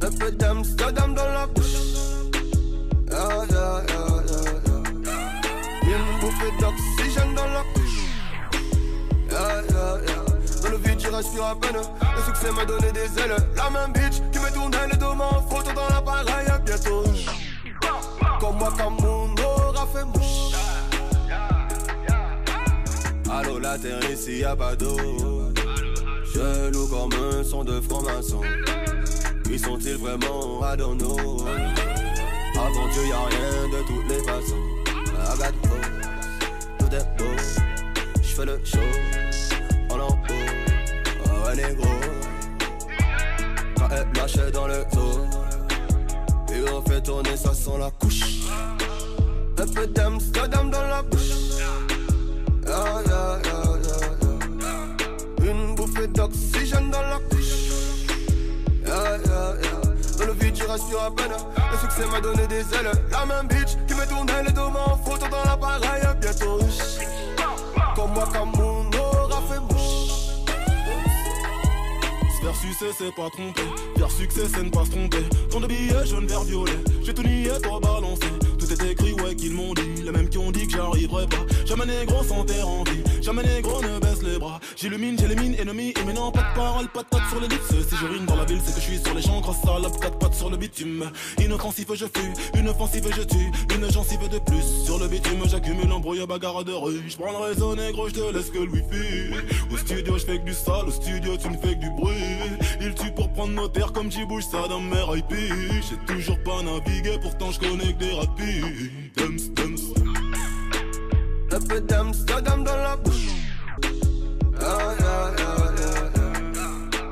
Look at them, so them don't love you. Oh, yeah, yeah. Une bouffée d'oxygène dans la couche. Yeah, yeah, yeah. Dans le vide, je respire à peine. Le succès m'a donné des ailes. La même bitch qui me tournait le dos en photo dans la baraille à bientôt. Comme moi, quand mon aura a fait mouche. DJ Louda, live in the mix. So them dans la bouche. Yeah, yeah, yeah, yeah, yeah. Une bouffée d'oxygène dans la couche. Yeah, yeah, yeah. Dans le vide, je respire à peine. Le succès m'a donné des ailes. La même bitch qui me tournait le dos en photo dans la baraille à bientôt. Comme moi, quand mon aura fait mouche. Allô, la terre ici, y'a pas d'eau. Je loue comme un son de franc-maçon. Ils sont-ils vraiment à don't know? Avant Dieu y'a rien de toutes les façons. À bas de peau, tout est beau. J'fais le show, on en peau. Oh, elle est gros. Quand elle me lâchait dans le dos, et on fait tourner, ça sent la couche. Un peu d'âme, c'est d'âme dans la bouche. Yeah, yeah, yeah, yeah, yeah. Une bouffée d'oxygène dans la couche. Yeah, yeah, yeah. Dans le vide, je respire à peine. Le succès m'a donné des ailes. La même bitch qui me tournait le dos en photo dans la baraille à bientôt. Comme moi, quand mon aura fait mouche. Se faire sucer, c'est pas tromper. Faire succès, c'est ne pas se tromper. Tant de billets jaune, vert, violet. J'ai tout nié, toi balancé. Tout est écrit, ouais, qu'ils m'ont dit. Les mêmes qui ont dit que j'arriverai pas. Jamais négro sans terre en vie. Jamais négro ne baisse les bras. J'illumine, j'élimine, ennemi. Et maintenant, pas de parole, pas de patte sur l'ellipse. Si je rime dans la ville, c'est que je suis sur les champs. Grosse salope, 4 pattes sur le bitume. Inoffensive, je fuis. Une offensive, je tue. Une gencive de plus. Sur le bitume, j'accumule embrouille, bagarre de rue. J'prends le réseau, négro, j'te laisse que le wifi. Au studio, j'fais que du sale. Au studio, tu me fais que du bruit. Il tue pour prendre nos terres comme j'y bouge ça dans mes RIP. J'ai toujours pas navigué, pourtant j'connais que des rapides. Dumps, dumps. Le peu d'âme, ça dame dans la bouche. Ah, yeah, yeah, yeah, yeah.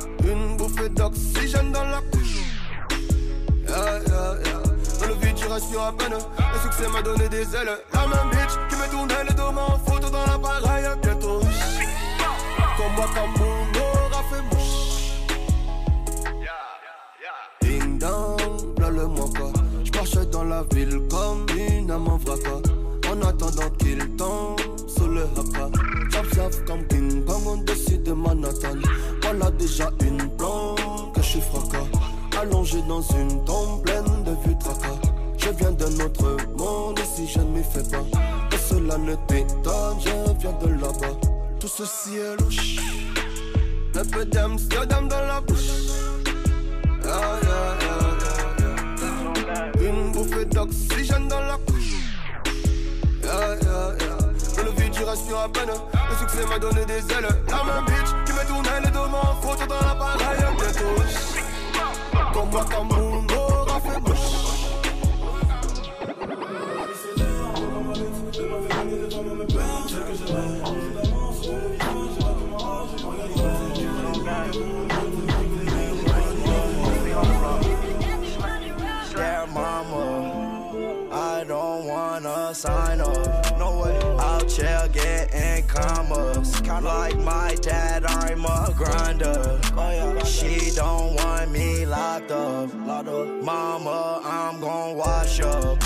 dans la couche. Yeah, yeah, yeah. Dans le vide, je rassure à peine. Le succès m'a donné des ailes. La même bitch qui me tournait le dos en photo dans la pareille. Bientôt, comme moi, comme mon aura fait mouche. Ding dong, blâle-moi pas. Je marche dans la ville comme une âme en vrac. En attendant qu'il tombe sous le haka. J'observe comme King Kong au-dessus de Manhattan. Voilà déjà une planque, je suis fracas. Allongé dans une tombe pleine de vieux tracas. Je viens d'un autre monde et si je ne m'y fais pas, que cela ne t'étonne, je viens de là-bas. Tout ceci est louche. Le peu d'Amsterdam dans la bouche. Yeah, yeah, yeah, yeah, yeah. Une bouffée d'oxygène dans la couche. Yeah, yeah, yeah. Dans le vide, je rassure à peine. Le succès m'a donné des ailes. La même bitch qui me tournait le dos en photo dans la pareille. Bientôt, comme moi, comme mon aura fait bouche. Yeah, mama, I don't wanna sign up. She'll get in commas. Kinda like my dad, I'm a grinder. She don't want me locked up. Mama, I'm gon' wash up.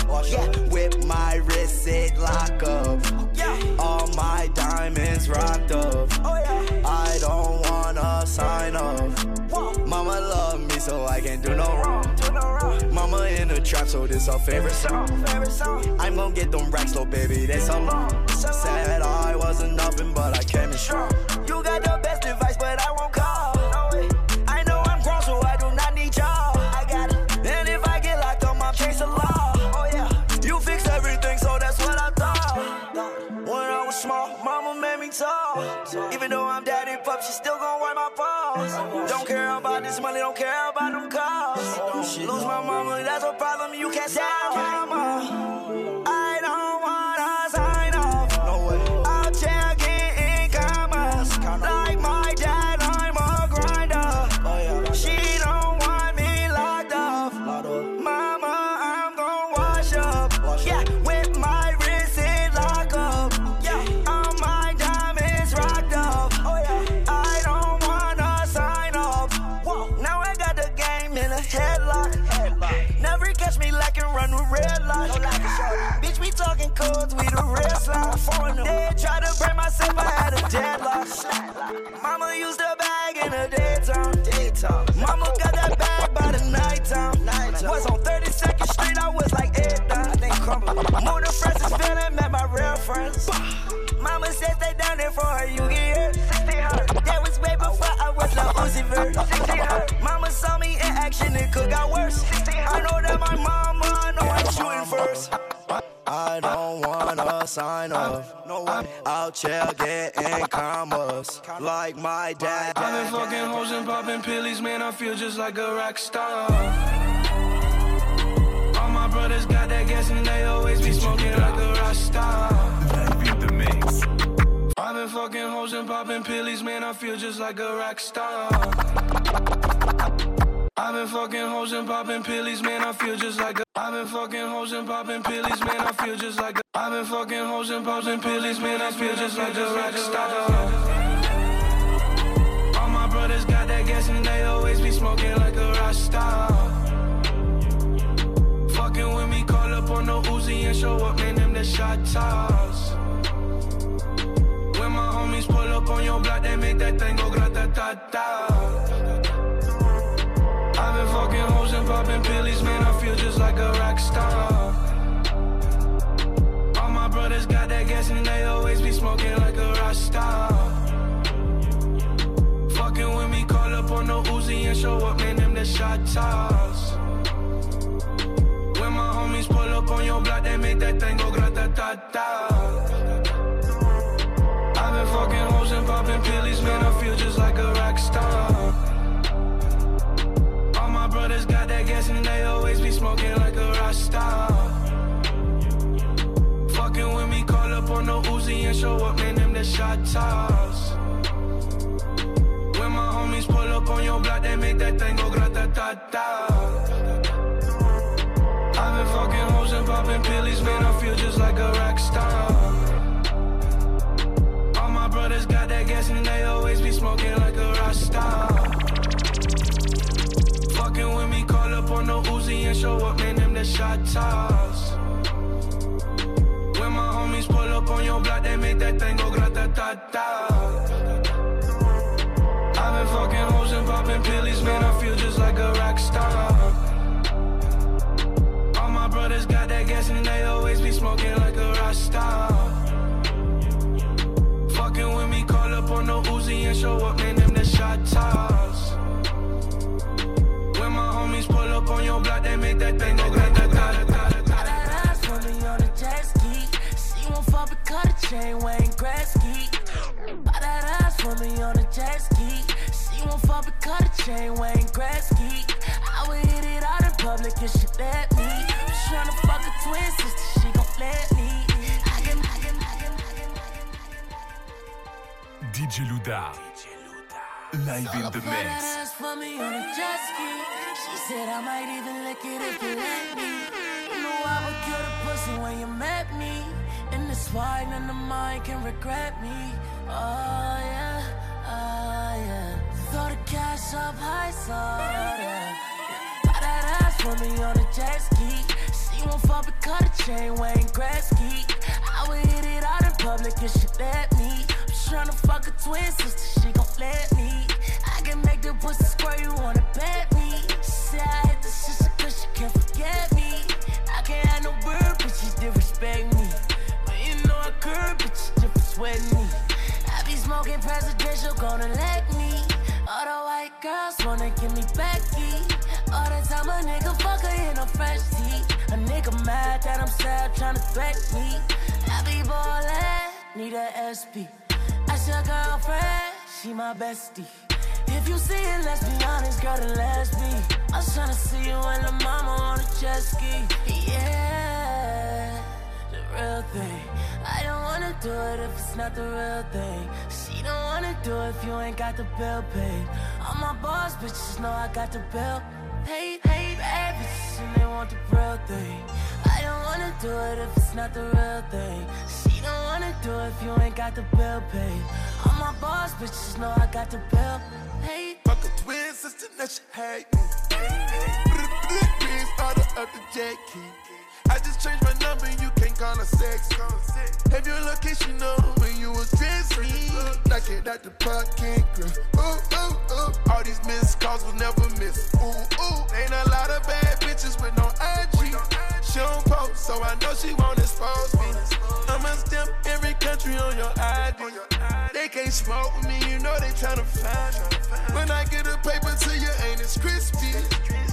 With my wrist, it lock up. All my diamonds rocked up. I don't wanna sign up. Mama love me so I can't do no wrong. Mama in the trap, so this her favorite song. I'm gon' get them racks, though, baby, they so long. Said I wasn't nothing, but I came in strong. You got the best advice, but I won't call. I know I'm grown, so I do not need y'all. I got it. And if I get locked up, I'm chasing law. You fixed everything, so that's what I thought. When I was small, mama made me tall. Even though I'm daddy pup, she still gon' wipe my paws. Don't care about this money, don't care about them cars. Lose my mama, that's a problem you can't solve. Mama, I don't wanna sign off. No way. I'll check it in commas. Like my dad, I'm a grinder. She don't want me locked up. Mama, I'm gon' wash up. Yeah, with my wrist it lock up. Yeah, all my diamonds rocked up. I don't wanna sign off. Now I got the game in a headlock. Never catch me lacking, run with red light. Bitch, we talking codes, we the red slime. They try to break myself, I had a deadlock. Mama used a bag in the daytime. Mama got that bag by the nighttime. Was on 32nd Street, I was like, eh, more than friends is feeling, met my real friends. Mama says they down there for her, you get hurt. That was way before I was like Uzi Vert. Mama saw me in action, it could got worse. I know that my mama know I'm shooting first. I don't wanna sign up. No way. I'll chill, get in commas. Like my dad. I've been fucking hoes and popping pillies, man. I feel just like a rock star. All my brothers got that gas and they always be smoking like a rock star. I've been fucking hoes and popping pillies, man. I feel just like a rock star. I've been fucking hoes and popping pillies, man. I feel just like a. I've been fucking hoes and popping pillies, man. I feel just like a. I've been fucking hoes and popping pillies, man. I feel just like a rock star. All my brothers got that gas and they always be smoking like a rock star. Fucking with me, call up on the Uzi and show up, man. Them the shot toss. When my homies pull up on your block, they make that thing go grata ta ta. I've been fucking hoes and popping pillies, man, I feel just like a rock star. All my brothers got that gas and they always be smoking like a rock star. Fucking with me, call up on the Uzi and show up, man, them the shot toss. When my homies pull up on your block, they make that thing go grata-ta-ta. I've been fucking hoes and popping pillies, man, I feel just like a rock star. My brothers got that gas and they always be smoking like a rock star. Fucking with me, call up on the Uzi and show up, man, them the shot toss. When my homies pull up on your block, they make that thing go grata-ta-ta. got out. I've been fucking hoes and popping pillies, man, I feel just like a rock star. All my brothers got that gas and they always be smoking like a rock star. Fucking with me, call up on the Uzi and show up, man, them the shot toss. When my homies pull up on your block, they make that thing go grata-ta-ta. I've been fucking hoes and popping pillies, man, I feel just like a rock star. All my brothers got that gas and they always be smoking like a rock star. Fucking with me, call up on the Uzi and show up, man, them the shot toss. When my homies pull up on your block, they make that thing go grata-ta-ta-ta. I got eyes on me on the jet ski. She won't fuck because the chain weighing Gretzky. Buy that ass for me on the jet ski. She won't fuck because the chain weighing Gretzky. I would hit it out in public if she let me. I'm tryna fuck a twin sister, she gon' let me. I can. DJ Louda. Live in the mix. Buy that ass for me on the jet ski. She said I might even lick it if you let me. You know I would kill the pussy when you met me. And that's why none of mine can regret me. Oh yeah, oh yeah. Throw the cash up high, so yeah. Buy that ass for me on the jet ski. She won't fuck because the chain weighing Gretzky. I would hit it out in public if she let me. I'm tryna fuck a twin sister, she gon' let me. I can make the pussy squirt, you wanna bet me. She said I hit the shit cause she can't forget me. I can't have no bird, but she did respect me. Curb, bitch, difference with me. I be smoking presidential, gonna let me. All the white girls wanna give me Becky. All the time a nigga fuck her in a fresh tea. A nigga mad that I'm sad, tryna threat me. I be ballin', need a SP. That's your girlfriend, she my bestie. If you see it, let's be honest, girl, then let's be. I was tryna see you and the mama on the jet ski. Yeah, the real thing. I don't wanna do it if it's not the real thing. She don't wanna do it if you ain't got the bill paid. All my boss bitches know I got the bill paid. Bad bitches and they want the real thing. I don't wanna do it if it's not the real thing. She don't wanna do it if you ain't got the bill paid. All my boss bitches know I got the bill paid. Fuck a twin sister, now she hate me. Started up the jet key. I just changed my number, you can't call her sex. Have your location on when you was dressing. Like it at the parking ground. Ooh, ooh, ooh. All these missed calls will never miss. Ooh, ooh. Ain't a lot of bad bitches with no IG. She don't post, so I know she won't expose me. I'ma stamp every country on your ID. They can't smoke me, you know they tryna find me. When I get a paper to you, ain't it crispy?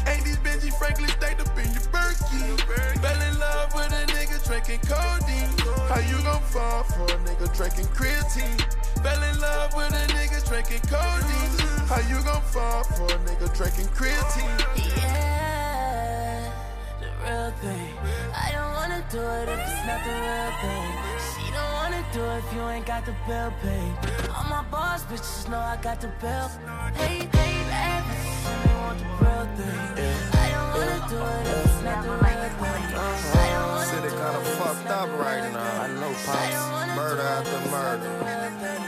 Ain't these Benji Franklin stacked up in your Birkin? Fell in love with a nigga drinking codeine. How you gon' fall for a nigga drinking creatine? Fell in love with a nigga drinking codeine. How you gon' fall for a nigga drinking creatine? Yeah, the real thing. I don't wanna do it if it's not the real thing. She don't wanna do it if you ain't got the bill paid. All my boss bitches know I got the bill paid. I don't wanna do it, it's not the right thing. I don't wanna do it, it's not the right thing. City kinda fucked up right now, I know pops, murder after murder.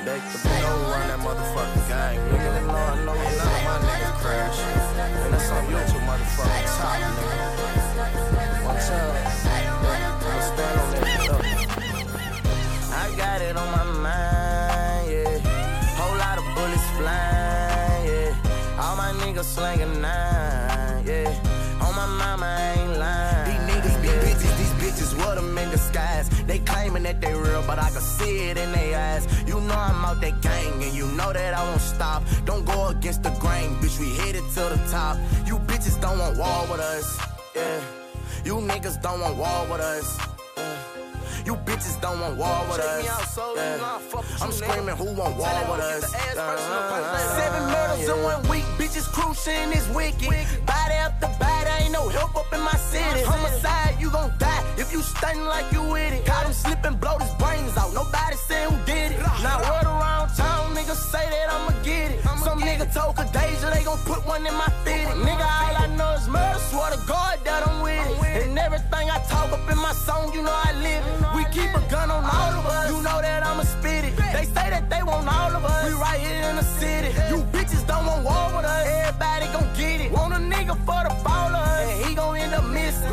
They could blow run that motherfucking gang. Nigga, the Lord know me, none of my niggas crash. And that's on you two motherfucking top, nigga. Watch out, don't stand on that. I got it on my mind, yeah. Whole lot of bullets flying. All my niggas slangin' nine, yeah. On my mama, I ain't lying. These niggas be bitches, these bitches wore them in disguise. They claimin' that they real, but I can see it in their eyes. You know I'm out that gang, and you know that I won't stop. Don't go against the grain, bitch, we headed to the top. You bitches don't want war with us, yeah. You niggas don't want war with us, yeah. You bitches don't want war with us. I'm screaming, who want war with us? 7 murders in 1 week, bitches cruising is wicked. Body after body, ain't no help up in my city. Homicide, you gon' die if you stuntin' like you with it. Caught him slippin', blow his brains out. Nobody said who did it. Now word around town, niggas say that I'ma get it. Some nigga told Khadijah they gon' put one in my fitty. Nigga, all I you know I live it. We keep a gun on all of us. You know that I'ma spit it. They say that they want all of us. We right here in the city. You bitches don't want war with us. Everybody gon' get it. Want a nigga for the baller, and he gon' end up missing.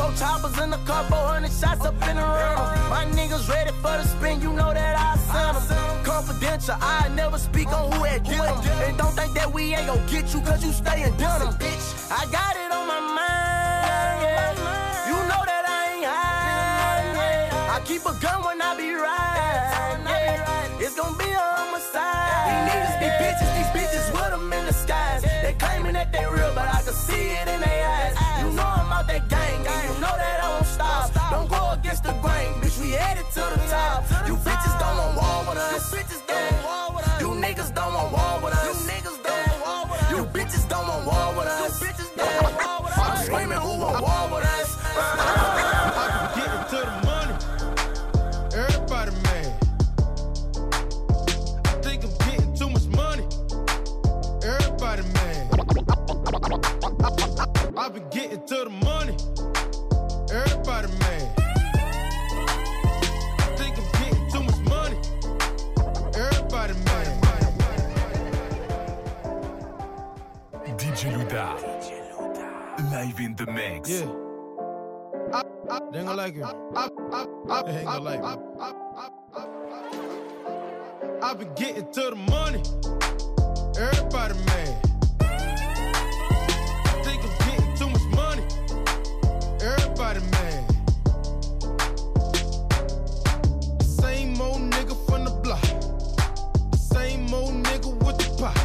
Four choppers in the car, 400 shots up in the room. My niggas ready for the spin, you know that I send them. Confidential, I never speak on who had given them. And don't think that we ain't gon' get you, cause you stayin' dumb, bitch. I got it on my mind, yeah. You know that I ain't high, yeah. I keep a gun when I be riding, yeah. It's gon' be a homicide. These niggas be bitches, these bitches with them in the skies. They claimin' that they real, but I can see it in their eyes. You know I'm out that gang, and you know that I won't stop. Don't go against the grain, bitch, we headed to the top. You bitches don't want war with us. You bitches don't want war with us. You niggas don't want war with us. You niggas don't want war with us. You bitches don't want war with us. You bitches don't want war with us. I'm screaming who want war with us. I'm getting to the money. Everybody mad. I think I'm getting too much money. Everybody mad. I've been getting to the money. Everybody mad. I think I'm getting too much money. Everybody mad. DJ Louda. Live in the mix. Yeah. They ain't gonna like you. They ain't gonna like you. I've been getting to the money. Everybody mad. Everybody mad. Same old nigga from the block. The same old nigga with the pot.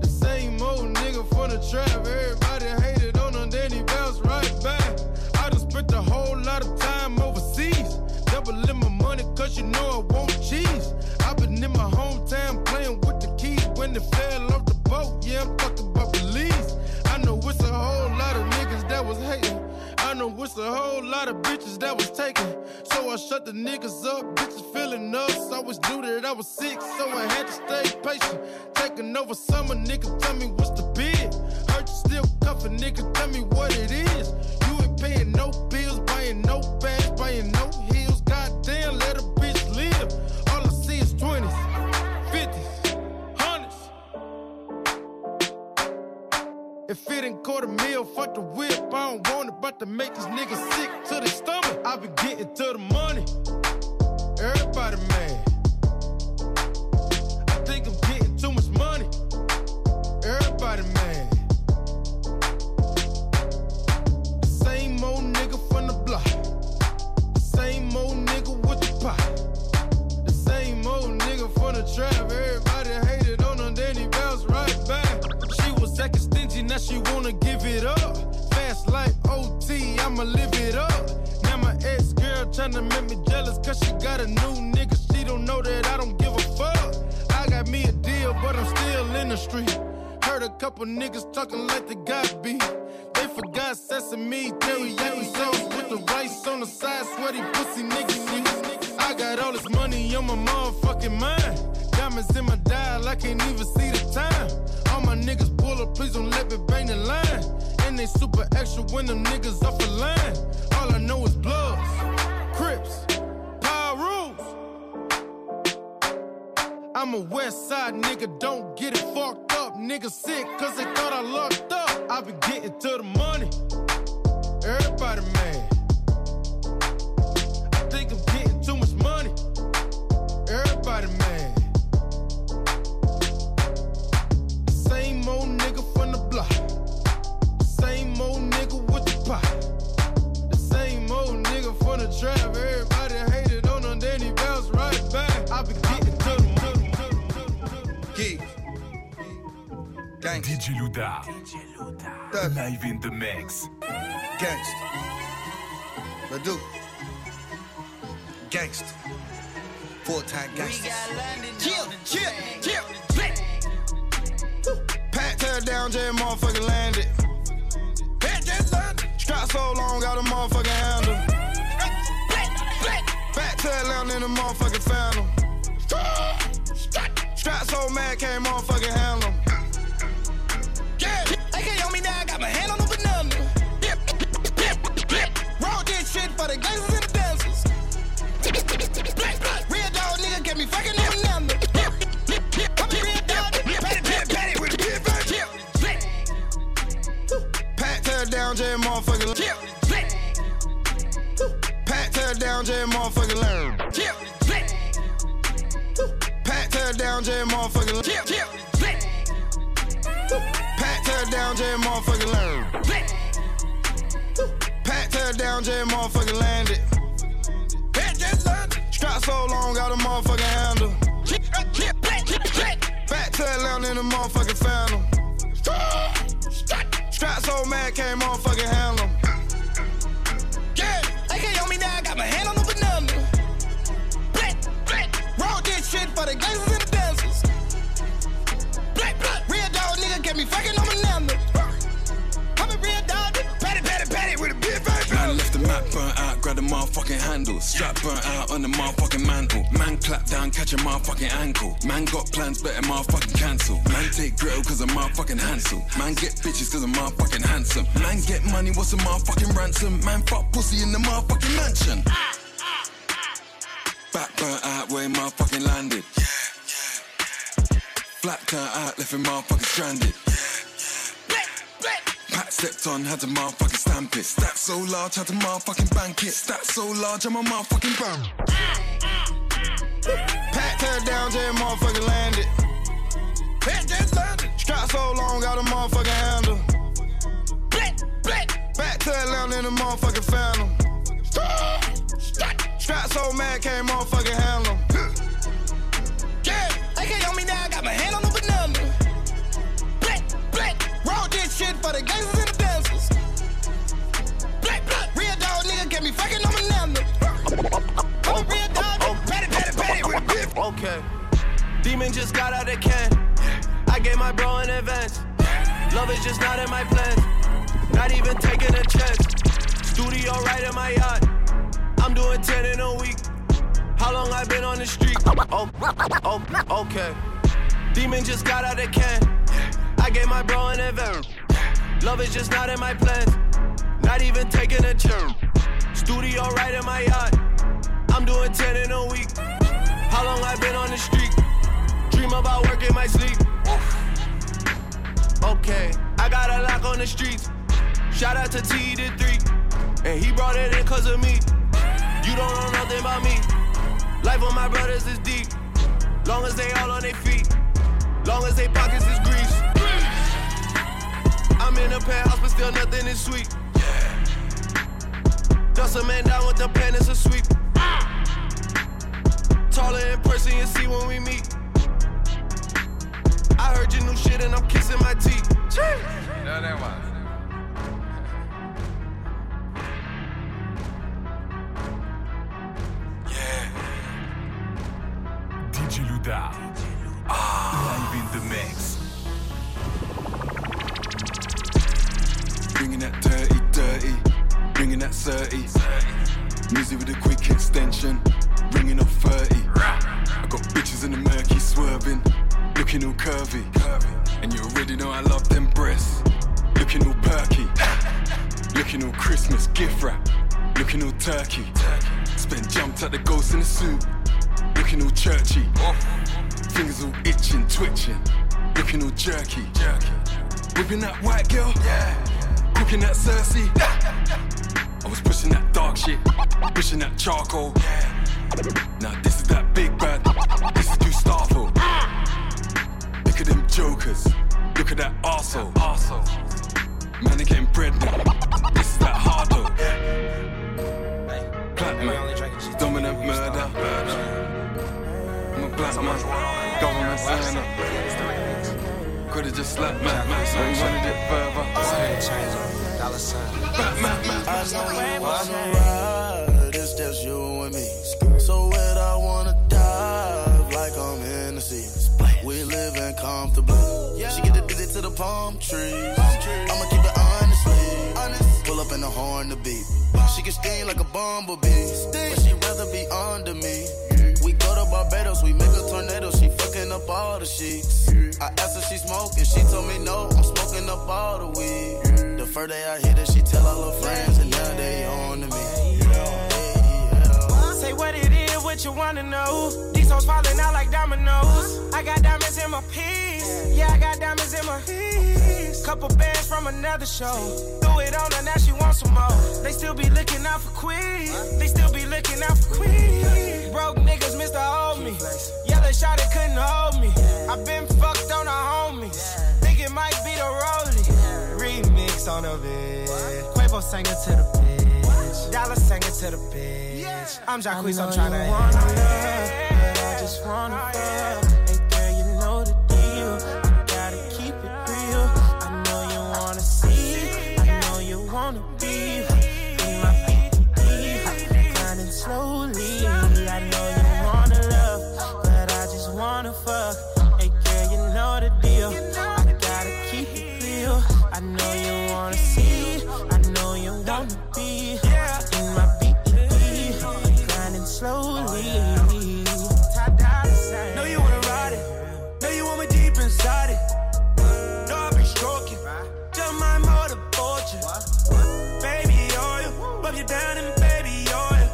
The same old nigga from the trap. Everybody hated on him, then he bounced right back. I done spent a whole lot of time overseas. Doubling my money, cause you know I want cheese. I've been in my hometown playing with the keys. When they fell off the boat, yeah, I'm talking about police. I know it's a whole lot of niggas that was hating. I know it's a whole lot of bitches that was taken. So I shut the niggas up, bitches feeling us. Always knew that I was sick, so I had to stay patient. Taking over summer, nigga, tell me what's the bid. Hurt you still cuffing, nigga, tell me what it is. You ain't paying no bills, buying no bags, buying no heels. Goddamn, let a bitch live. All I see is 20s, 50s, 100s. If it ain't quarter mil, fuck the whip. I don't want it, about to make these niggas sick to their stomach. I been getting to the money. Everybody mad. I think I'm getting too much money. Everybody mad. Same old nigga from the block. The same old nigga with the pot. The same old nigga from the trap. Everybody hated on him, then he bounced right back. She was acting stingy, now she wanna give it up. Like OT, I'ma live it up. Now my ex-girl tryna make me jealous, cause she got a new nigga. She don't know that I don't give a fuck. I got me a deal, but I'm still in the street. Heard a couple niggas talking like they got beat. They forgot sesame, teriyaki sauce with the rice on the side, sweaty pussy niggas. I got all this money on my motherfucking mind. Diamonds in my dial, I can't even see the time. All my niggas pull up, please don't let me bang the line. And they super extra when them niggas off the line. All I know is Bloods, Crips, Pyrus. I'm a West Side nigga, don't get it fucked up. Niggas sick cause they thought I locked up. I been getting to the money. Everybody mad. I think I'm getting too much money. Everybody mad. Same old nigga from the block. Same old nigga with the pot. The same old nigga from the trap. Everybody hated on him, then he bounced right back. I be getting to the money. Geek. Gangsta. DJ Louda. Live in the mix. Gangsta. Badu. Gangsta. Full-time gangsta. Kill. Pat tear down, J motherfucking landed. Strap so long, got a motherfucking handle. Back to Atlanta in the motherfucking phantom. Strap so mad, can't motherfucking handle him. Yeah, they can't on me now, I got my hand on the banana. Roll this shit down, J motherfucking kill. Pat her down, J motherfucking learn. Kill. Pat her down, J motherfucking kill. Kill. Pat her down, J motherfucking learn. Pat her down, J motherfucking landed. Strap so long, got a motherfucking handle. Back to Atlanta in the motherfucking phantom. Strap so mad, can't motherfucking handle. Yeah, AK on me now, I got my hand on the banana. Roll this shit for the gangsters and the dancers. Real dog nigga get me fucking on my number. I'm a real dog, pat it with a big fat. Man left the map burnt out, grab the motherfucking handle. Strap burnt out on the motherfucking mantle. Man clap down, catch a motherfucking ankle. Man got plans, better motherfucking cancel. Man take grill, cause I'm motherfucking handsome. Man get bitches, cause I'm motherfucking handsome. Man get money, what's a motherfucking ransom? Man fuck pussy in the motherfucking mansion. Back burnt out, where motherfucking landed. Flat burnt out, left him motherfucking stranded. Pat stepped on, had to motherfucking stamp it. Stack so large, had to motherfucking bank it. Stack so large, I'm a motherfucking bum. Pat her down, J motherfucking landed. Strap so long, got a motherfucking handle. Back to Atlanta in the motherfucking phantom. Strap so mad, can't motherfucking handle. Yeah, AK on me now, I got my hand on the banana. Roll this shit for the gangsters and the dancers. Real dog nigga get me fucking on my number. I'm a real dog nigga, pat it with a bitch. Okay. Demon just got out of can. I gave my bro in advance. Love is just not in my plans. Not even taking a chance. Studio right in my yard. I'm doing 10 in a week. How long I been on the street? Oh, okay. Demon just got out of can. I gave my bro an event. Love is just not in my plans. Not even taking a churn. Studio right in my yard. I'm doing 10 in a week. How long I been on the street? Dream about work in my sleep. Okay, I got a lock on the streets. Shout out to T the 3. And he brought it in cause of me. You don't know nothing about me. Life with my brothers is deep. Long as they all on their feet. Long as they pockets is grease. I'm in a penthouse, but still nothing is sweet. Yeah. Dust a man down with the pen, it's a sweep. Taller in person, you see when we meet. I heard your new shit and I'm kissing my teeth. No, that was. Yeah. DJ Louda. Live in the mix. Bringing that dirty, bringing that 30. Music with a quick extension, bringing up 30. I got bitches in the murky swerving, looking all curvy. And you already know I love them breasts, looking all perky. Looking all Christmas gift wrap, looking all turkey. Spent jumped at the ghost in the soup, looking all churchy. Fingers all itching, twitching, looking all jerky. Whipping that white girl, yeah. Cooking that Cersei. I was pushing that dark shit, pushing that charcoal. Now this is that big bad, this is Gustavo. Look at them jokers, look at that arsehole. Man, they're getting bread now, this is that hardo. Platinum, dominant murder. I'm a black man, government signer. Could've just slapped my mask, we wanted it further. I know it wasn't right, it's just you and me. So when I wanna dive like I'm in the sea. We living comfortably. She get addicted to the palm trees. I'ma keep it honestly. Pull up in the horn to beat. She can sting like a bumblebee, but she'd rather be under me. We go to Barbados, we make a tornado. She fucking up all the sheets. I asked her she smoking, she told me no. I'm smoking up all the weed. The first day I hit her, she tell all her friends, and now they on to me. Say what it is, what you wanna know. These hoes falling out like dominoes. I got diamonds in my piece. Yeah, I got diamonds in my piece. couple bands from another show. Threw it on her, now she wants some more. They still be looking out for queens. They still be looking out for queens. Broke niggas, Mr. Hold Me. Yellow shot, it couldn't hold me. I been fucked on a homies. Think it might be the Rollie. Remix on a bitch. Quavo sang it to the bitch. Dollar sang it to the bitch. I'm Jacquees, I'm trying to want love, but I just wanna fuck. Slowly, I know you wanna love, but I just wanna fuck. Hey girl, you know the deal. I gotta keep it real. I know you wanna see, I know you wanna be in my BEP, grinding slowly. Know you wanna ride it, know you want me deep inside it. Know I be stroking, tell my mother fortune. Baby oil, rub you down in the baby oil.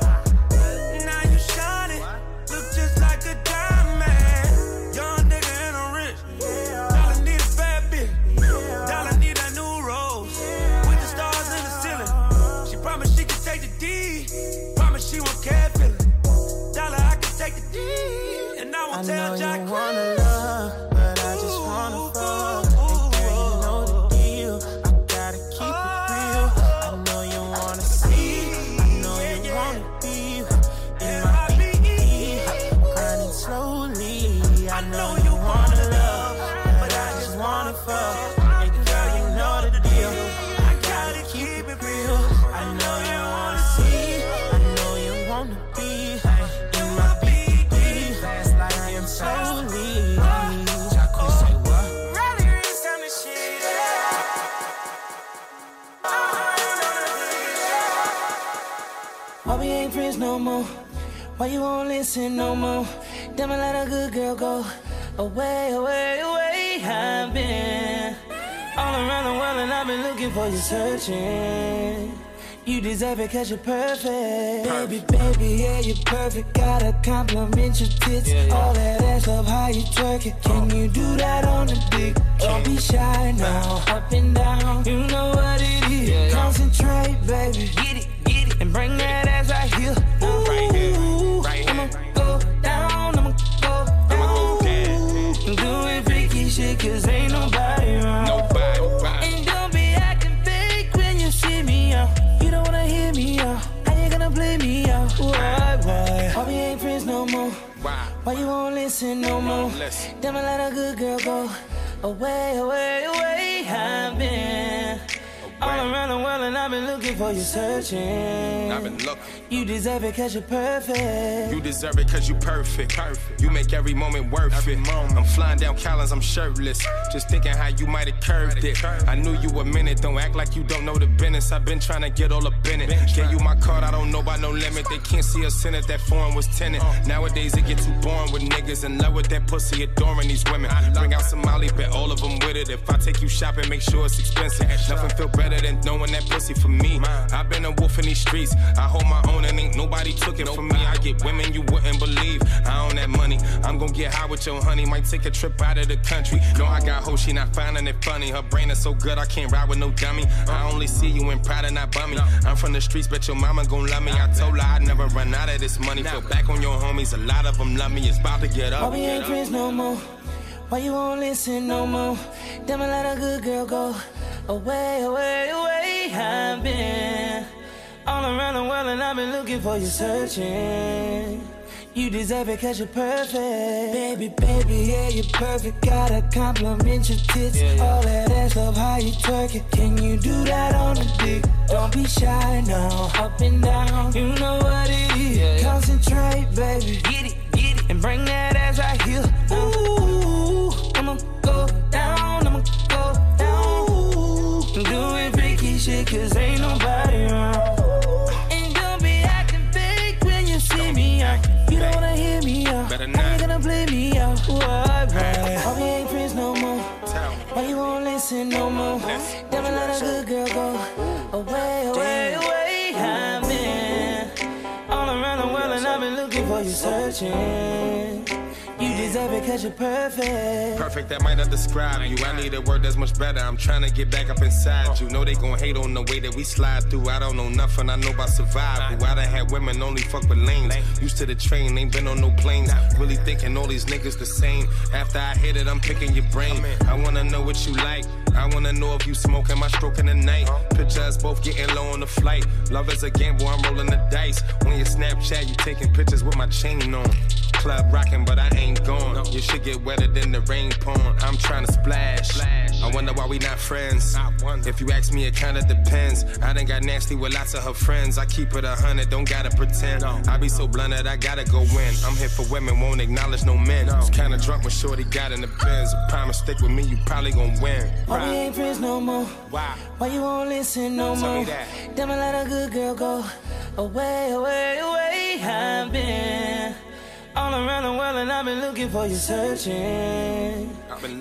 I know you wanna love, but I just wanna fuck. And girl, you know the deal. I gotta keep it real. I know you wanna see, I know you wanna be in my BEP, grinding slowly. I know you wanna love, but I just wanna fuck. And girl, you know the deal. I gotta keep it real. I know you wanna see, I know you wanna be in my BEP. Slowly, Jacquees say what? Rari is on the shit. Why we ain't friends no more? Why you won't listen no more? Damn, I let a good girl go away, away, away. I've been all around the world and I've been looking for you, searching. You deserve it cause you're perfect. Baby, baby, yeah, you're perfect. Gotta compliment your tits, yeah, yeah. All that ass up, how you twerk it. Can you do that on the dick? Don't be shy now, up and down. You know what it is, yeah, yeah. Concentrate, baby. Get it, and bring that ass right here. Ooh, right here, right here. I'ma go down. And do it freaky shit cause ain't nobody around. Nobody. And don't be acting fake when you see me out. You don't wanna hear me out, how you gonna blame me out? Why we ain't friends no more? Why you won't listen no more? Damn, I let a good girl go away, away, away. I've been all around the world and I've been looking for you, searching. I've been looking. You deserve it cause you're perfect. You deserve it cause you perfect. You make every moment worth it. I'm flying down columns, I'm shirtless. Just thinking how you might have curved it. I knew you a minute, don't act like you don't know the business. I've been trying to get all up in it. Gave you my card, I don't know about no limit. They can't see a sinner, that foreign was tenant. Nowadays it get too boring with niggas in love with that pussy adoring these women. Bring out some Molly, bet all of them with it. If I take you shopping, make sure it's expensive. Nothing feel better than knowing that pussy for me. I've been a wolf in these streets, I hold my own and ain't nobody took it from me. I get women you wouldn't believe. I own that money, I'm gonna get high with your honey. Might take a trip out of the country. No, I got hoes, she not finding it funny. Her brain is so good, I can't ride with no dummy. I only see you in pride and not bummy. I'm from the streets, bet your mama gon' love me. I told her I'd never run out of this money. Feel back on your homies, a lot of them love me. It's about to get up. Why we ain't friends no more? Why you won't listen no more? Damn, I let a good girl go away, away, away. I've been all around the world and I've been looking for you, searching. You deserve it cause you're perfect. Baby, baby, yeah, you're perfect. Gotta compliment your tits, yeah, yeah. All that ass up, how you twerk it. Can you do that on the dick? Don't be shy now, up and down. You know what it is, yeah, yeah. Concentrate, baby. Get it, and bring that ass right here. Ooh, I'ma go down, I'ma go down. Do it freaky shit cause ain't nobody around. You don't wanna hear me out, how you gonna blame me out? Why we ain't friends no more? Why you won't listen no more? Damn, I let a good girl go away, away, away. I've been all around the world and I've been looking for you, searching. You these ever cause you're perfect. Perfect, that might not describe you. I need a word that's much better. I'm trying to get back up inside you. Know they gon' hate on the way that we slide through. I don't know nothing, I know about survival. I done had women only fuck with lanes. Used to the train, ain't been on no planes. Really thinking all these niggas the same. After I hit it, I'm picking your brain. I wanna know what you like. I wanna know if you smoking my stroke in the night. Picture us both getting low on the flight. Love is a gamble, I'm rolling the dice. When you Snapchat, you taking pictures with my chain on. Club rocking, but I ain't gone. Your shit get wetter than the rain pond. I'm trying to splash. I wonder why we not friends. If you ask me, it kinda depends. I done got nasty with lots of her friends. I keep it 100, don't gotta pretend. I be so blunted, I gotta go in. I'm here for women, won't acknowledge no men. Was kinda drunk when shorty got in the pins. Promise, stick with me, you probably gon' win. Why we ain't friends no more? Why? Why you won't listen no more? Damn, I let a good girl go away, away, away. I've been all around the world and I've been looking for you, searching.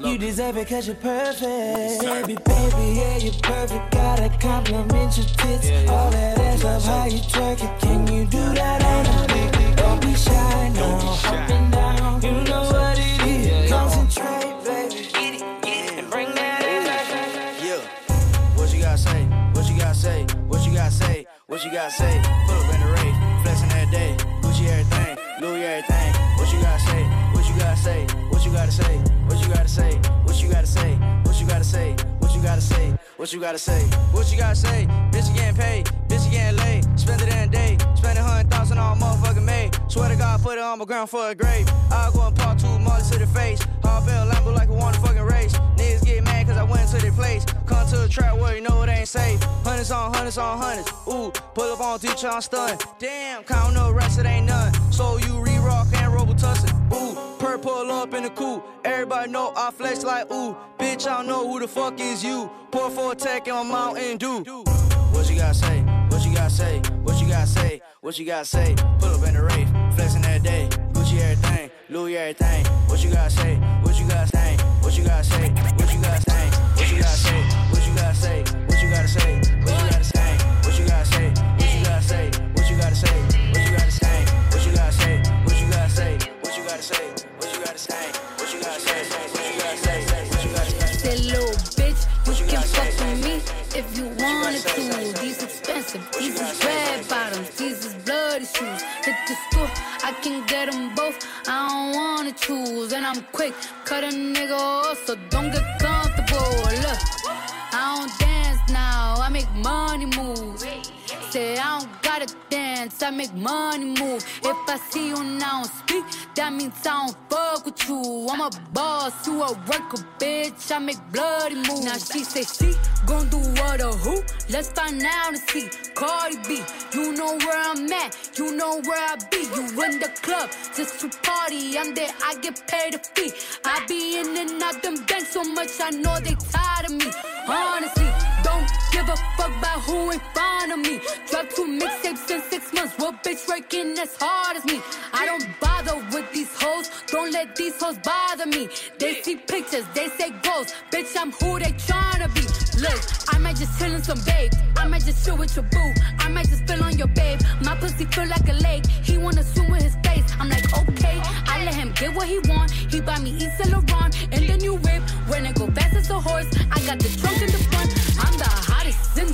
You deserve it cause you're perfect. Baby, baby, yeah, you're perfect. Gotta compliment your tits. All that ass, love how you twerk it. Can you do that on a big? Don't be shy, no. Up and down, you know what it is. Concentrate, baby. Get it, get it. And bring that ass. Yeah, what you gotta say? What you gotta say? What you gotta say? What you gotta say? Put up in the race, flexing that day. Gucci everything, Louis everything. What you gotta say? What you gotta say? What you gotta say? What you gotta say? What you gotta say? What you gotta say? What you gotta say? What you gotta say? What you gotta say? Bitch, you getting paid? Bitch, you getting laid? Spend it in a day. Spend $100,000 on motherfucking May. Swear to God, put it on my ground for a grave. I'll go and park 2 months to the face. Hop in a Lambo like I won the fucking race. Niggas get mad cause I went to their place. Come to the trap where you know it ain't safe. Hundreds on hundreds on hundreds. Ooh, pull up on teacher, I'm stunned. Damn, count no rest, it ain't none. So you re-rock and Robo-tussin'. Ooh, per pull up in the coupe. Everybody know I flex like ooh. Bitch, I don't know who the fuck is you. Pour for a tech in my Mountain Dew. What you gotta say? What you gotta say? What you gotta say? What you gotta say? Pull up in the rave, flexing that day. Gucci everything, Louis everything. What you gotta say? What you gotta say? What you gotta say? What you gotta say? What you gotta say? What you gotta say? What you gotta say? What you gotta say? What you gotta say? What you gotta say? What you gotta say? What you gotta say? What you gotta say? What you gotta say? What you gotta say? What you gotta say? What you gotta say? What you gotta say? What you gotta say? That little bitch, you can fuck with me if you wanted to. These expensive, these is red bottoms, these is bloody shoes. Hit the store, I can get them both. I don't wanna choose, and I'm quick. Cut a nigga off, so don't get comfortable. Look, I don't dance now, I make money moves. Say I don't gotta dance, I make money move. If I see you and I don't speak, that means I don't fuck with you. I'm a boss, you a worker, bitch, I make bloody moves. Now she say she gon' do what or who? Let's find out and see. Cardi B, you know where I'm at, you know where I be. You in the club, just to party, I'm there, I get paid a fee. I be in and out them banks so much, I know they tired of me. Honestly, don't give a fuck about who in front of me. Drop 2 mixtapes in 6 months. What bitch working as hard as me? I don't bother with these hoes. Don't let these hoes bother me. They see pictures, they say goals. Bitch, I'm who they tryna be. Look, I might just chill on some babe. I might just chill with your boo. I might just spill on your babe. My pussy feel like a lake. He wanna swim with his face. I'm like, okay. I let him get what he want. He buy me East and Laurent and the new whip. When it go fast as a horse, I got the trunk in the front. I'm the hottest in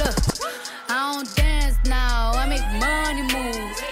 Look, I don't dance now, I make money moves.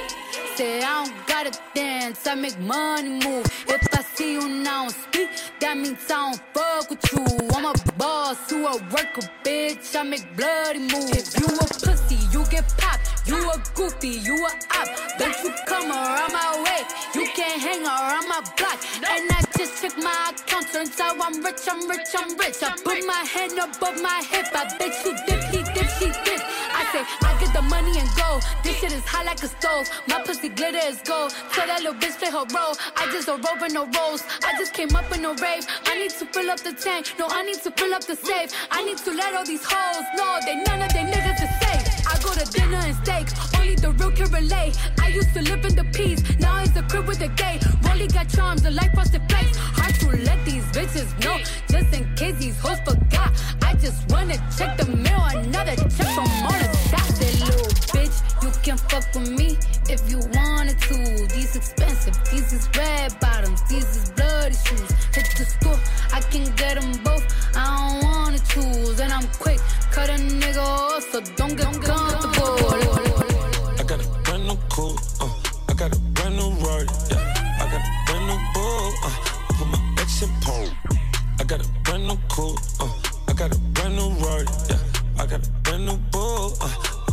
Say I don't gotta dance, I make money move. If I see you and I don't speak, that means I don't fuck with you. I'm a boss, you a worker, bitch, I make bloody moves. If you a pussy, you get popped. You a goofy, you a op. Don't you come around my way, you can't hang around my block. And I just check my account, turns out I'm rich, I'm rich, I'm rich. I put my hand above my hip, I bet you dip, he dip, she dip. I say I get the money and go. This shit is hot like a stove. My pussy glitter is gold. Tell that little bitch play her role. I just don't roll with no rolls. I just came up in a rave. I need to fill up the tank. No, I need to fill up the safe. I need to let all these hoes know that none of they niggas is safe. I go to dinner and steak. Only the real can relate. I used to live in the peace. Now it's a crib with a gate. Rolly got charms, a light frosted flakes. Hard to let these bitches know. Just in case these hoes forgot. I just wanna check the mail. Another check from all the dots. That little bitch, you can fuck with me if you wanted to. These expensive, these is red bottoms, these is bloody shoes. Hit the store, I can get them both. I don't wanna choose, and I'm quick. Cut a nigga off, so don't get comfortable. I got a brand new coupe, I got a brand new Rari, yeah. I got a brand new bull, I put my ex in pole. I got a brand new coupe, I got a brand new Rari, yeah. I got a brand new bull,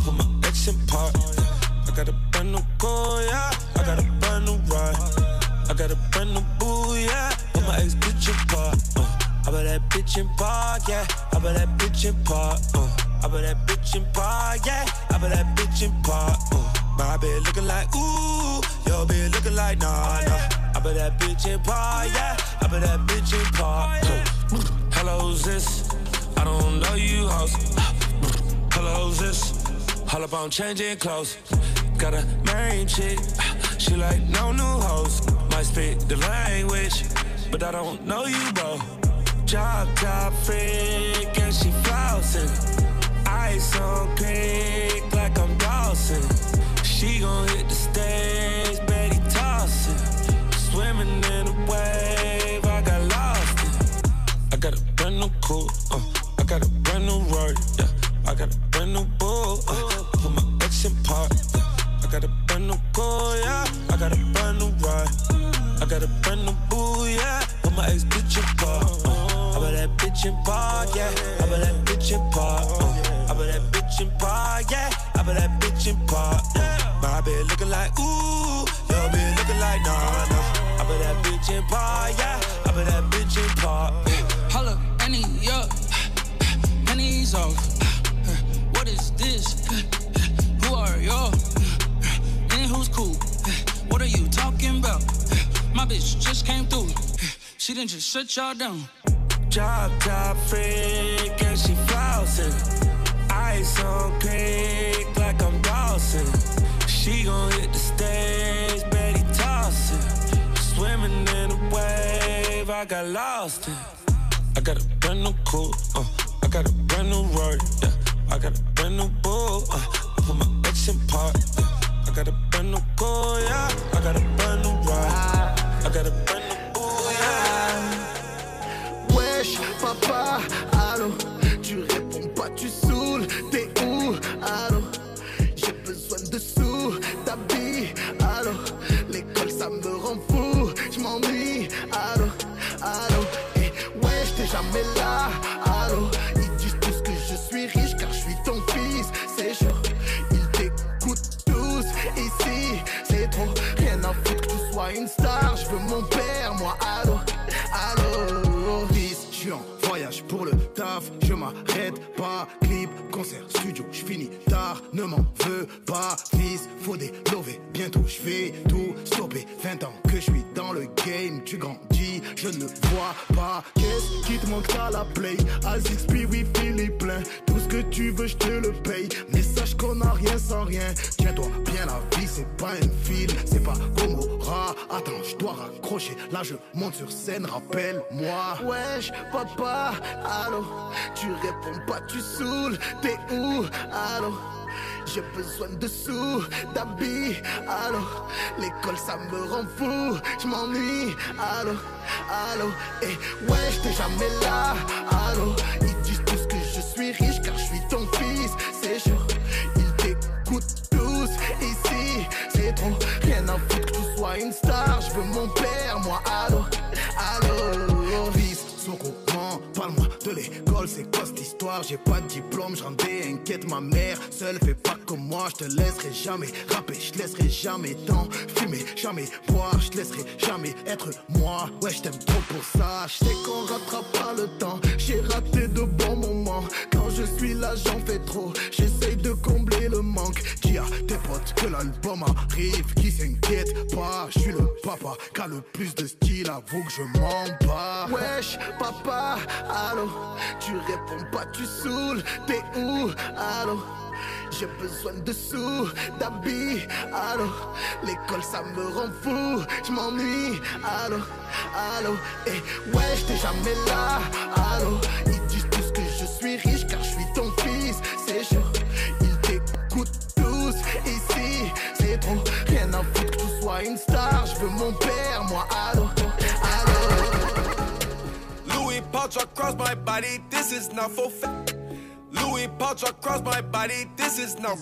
put my ex in park, yeah. I got a brand new goal, yeah. I got a brand new ride, I got a brand new boo, yeah. Put my ex bitch in park, I bet that bitch in park, yeah. I bet that bitch in park, I bet that bitch in park, yeah. I bet that bitch in park, my bitch looking like ooh, your bitch looking like nah, nah. I bet that bitch in park, yeah. I bet that bitch in park, oh. Hello, sis, I don't know you hoes. Hello, this, all up on changing clothes. Got a main chick, she like no new hoes. Might speak the language, but I don't know you, bro. Drop freak and she flousing. Ice on creek like I'm Dawson. She gon' hit the stage, Betty tossing. Swimming in the wave, I got lost in. I got a brand new coupe, I got a brand new Rari, yeah. I got a brand new bull, put my ex in park, yeah. I got a brand new goal, yeah. I got a brand new ride, I got a brand new boo, yeah. Put my ex bitch in park, I bet that bitch in park, yeah. I bet that bitch in park, I bet that bitch in park, yeah. I bet that bitch in park, yeah. My bitch looking like ooh, your bitch looking like nah, nah. I bet that bitch in park, yeah. I bet that bitch in park. Holla, penny up, pennies off. What is this? Who are y'all? And who's cool? What are you talking about? My bitch just came through. She didn't just shut y'all down. Drop freak and she flousing. Ice on creek like I'm Dawson. She gon' hit the stage, Betty tossing. Swimming in the wave, I got lost in. I got a brand new coupe, I got a brand new Rari, yeah. I got a brand new bull, put my ex in park, yeah. I got a brand new goal, yeah. I got a brand new ride, I got a brand new bull, yeah. Wesh, papa, allô. Tu réponds pas, tu saoules, t'es où, allô. J'ai besoin de sous, t'habilles, allô. L'école, ça me rend fou, j'm'ennuie, allô, allô. Et wesh, t'es jamais là, allô. Une star, je veux mon père, moi, allô, allô. Vice, je suis en voyage pour le taf, je m'arrête pas. Clip, concert, studio, je finis tard, ne m'en veux pas. Vice, faut délover, bientôt je vais tout stopper. 20 ans que je suis dans le game, tu grandis, je ne vois pas. Qu'est-ce qui te manque à la play? A6P, Wi-Fi, les pleins. Tout ce que tu veux, je te le paye. Mais sache qu'on a rien sans rien. Tiens-toi bien la vie, c'est pas une file, c'est pas Congo. Attends, je dois raccrocher, là je monte sur scène, rappelle-moi. Wesh, papa, allô. Tu réponds pas, tu saoules, t'es où, allô. J'ai besoin de sous, d'habits, allô. L'école ça me rend fou, je m'ennuie, allô, allô. Et wesh, t'es jamais là, allô. Ils disent tous que je suis riche car je suis ton fils, c'est sûr. Ils t'écoutent tous, ici, c'est trop, rien à foutre. Une star, je veux mon père, moi, allô, allô. Vice, son courant, parle-moi de l'école, c'est quoi cette histoire? J'ai pas de diplôme, je rendais inquiète ma mère. Seule, fais pas comme moi, je te laisserai jamais rapper, je te laisserai jamais tant fumer, jamais boire, je te laisserai jamais être moi. Ouais, je t'aime trop pour ça, je sais qu'on rattrape pas le temps. J'ai raté de bons moments, quand je suis là, j'en fais trop. J'essaye de combler et le manque. Dis à tes potes que l'album arrive, qui s'inquiètent pas, je suis le papa qu'a le plus de style, avoue que je m'en bats. Wesh papa, allô, tu réponds pas, tu saoules, t'es où, allô? J'ai besoin de sous, d'habits, allô. L'école ça me rend fou, j'm'ennuie, allô, allô. Et ouais j'étais jamais là, allô. Ils disent tous que je suis riche car je suis ton fils, c'est chaud. Ils t'écoutent tous ici, c'est trop. Rien à foutre que tu sois une star, j'veux mon père, moi, allô, allô. Louis Pouch across my body, this is not for fact. Louis pouch across my body, this is not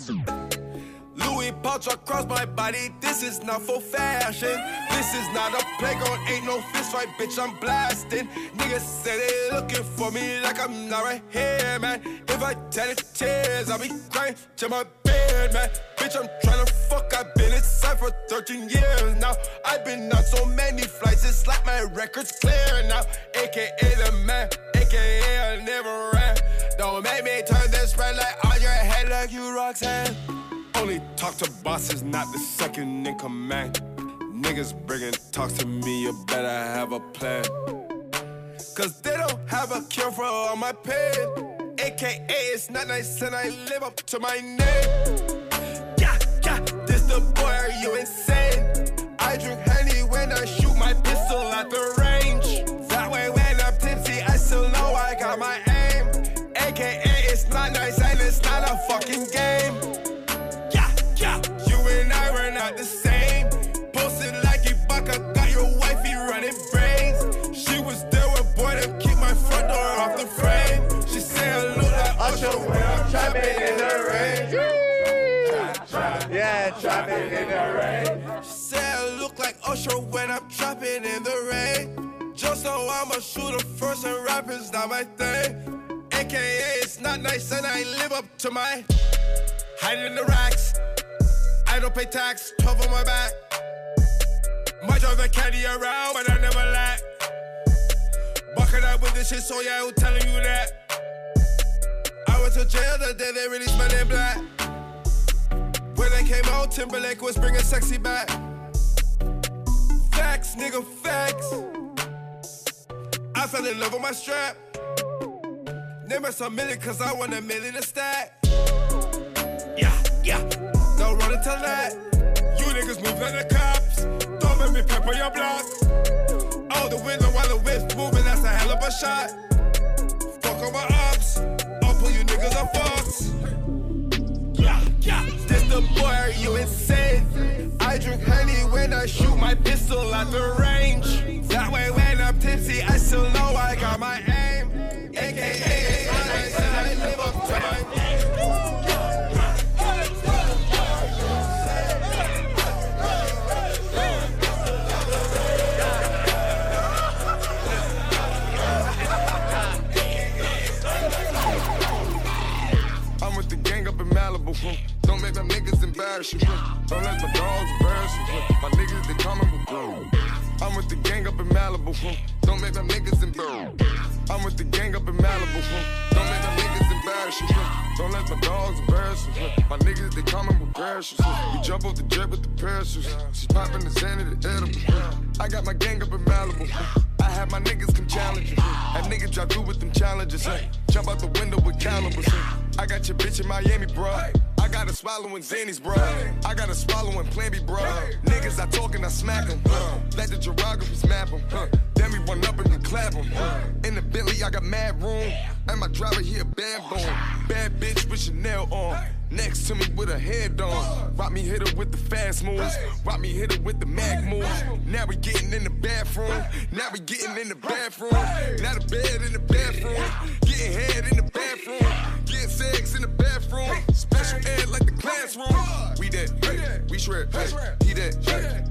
Louis pouch across my body, this is not for fashion. This is not a playground, ain't no fist fight, bitch, I'm blasting. Niggas say they looking for me like I'm not right here, man. If I tell it tears, I'll be crying to my beard, man. Bitch, I'm tryna fuck, I've been inside for 13 years now. I've been on so many flights, it's like my record's clear now. A.K.A. the man, A.K.A. I never ran. Don't make me turn this red light on your head like you Roxanne. Only talk to bosses, not the second in command. Niggas bringing talks to me, you better have a plan. Cause they don't have a cure for all my pain. AKA it's not nice and I live up to my name. Yeah, yeah, this the boy, are you insane? I drink honey when I shoot my pistol at the range. That way when I'm tipsy, I still know I got my aim. AKA it's not nice and it's not a fucking game. Yeah, yeah, you and I were not the same. Posted like Ibaka, got your wifey running brains. She was there with boy to keep my front door off the frame. She said Louda, Usher when I'm trapping in the rain. Yeah, trapping in the rain. She said I look like Usher when I'm trapping in the rain. Just know I'm a shooter first and rapping's not my thing. AKA it's not nice and I live up to my hiding in the racks. I don't pay tax, 12 on my back. Might drive the caddy around, but I never lack. Bucking up with this shit, so yeah, who telling you that? I went to jail the day they released my name black. When I came out, Timberlake was bringing sexy back. Facts, nigga, facts. I fell in love with my strap. Name us a million, cause I want a million to stack. Yeah, yeah, don't run into that. You niggas move like the cops. Don't make me pepper your block. Out the window while the whip's moving, that's a hell of a shot. Fuck on my ops, I'll pull you niggas on Fox. Yeah, yeah, this the boy, are you insane? I drink honey when I shoot my pistol at the range. That way when I'm tipsy, I still know I got my aim. AKA I'm with the gang up in Malibu. Don't make them niggas embarrass you. Don't let my dogs embarrass you. My niggas, they coming with gold. I'm with the gang up in Malibu. Don't make them niggas embarrassed. I'm with the gang up in Malibu. Don't make them niggas embarrass you. Don't let my dogs embarrass you. My niggas, they coming with parachutes. We jump off the jet with the parachutes. She popping the Xanny, the edible. I got my gang up in Malibu. I have my niggas come challenge you. That niggas drive through with them challenges. Jump out the window with calibers. I got your bitch in Miami, bro. I got her swallowing Xannies, bro. I got her swallowing Plan B, bro. Niggas, I talk and I smack them. Let the geographers map them. Then we run up and we clap them. In the Bentley, I got mad room. And my driver, he a bad boom. Bad bitch with Chanel on. Next to me with a head on. Rock me, hit her with the fast moves. Rock me, hit her with the mag moves. Now we getting in the bathroom. Now we getting in the bathroom. Now the bed in the bathroom. Getting head in the bathroom. Getting sex in the bathroom. Special ed like the classroom. We that, we shred, he that,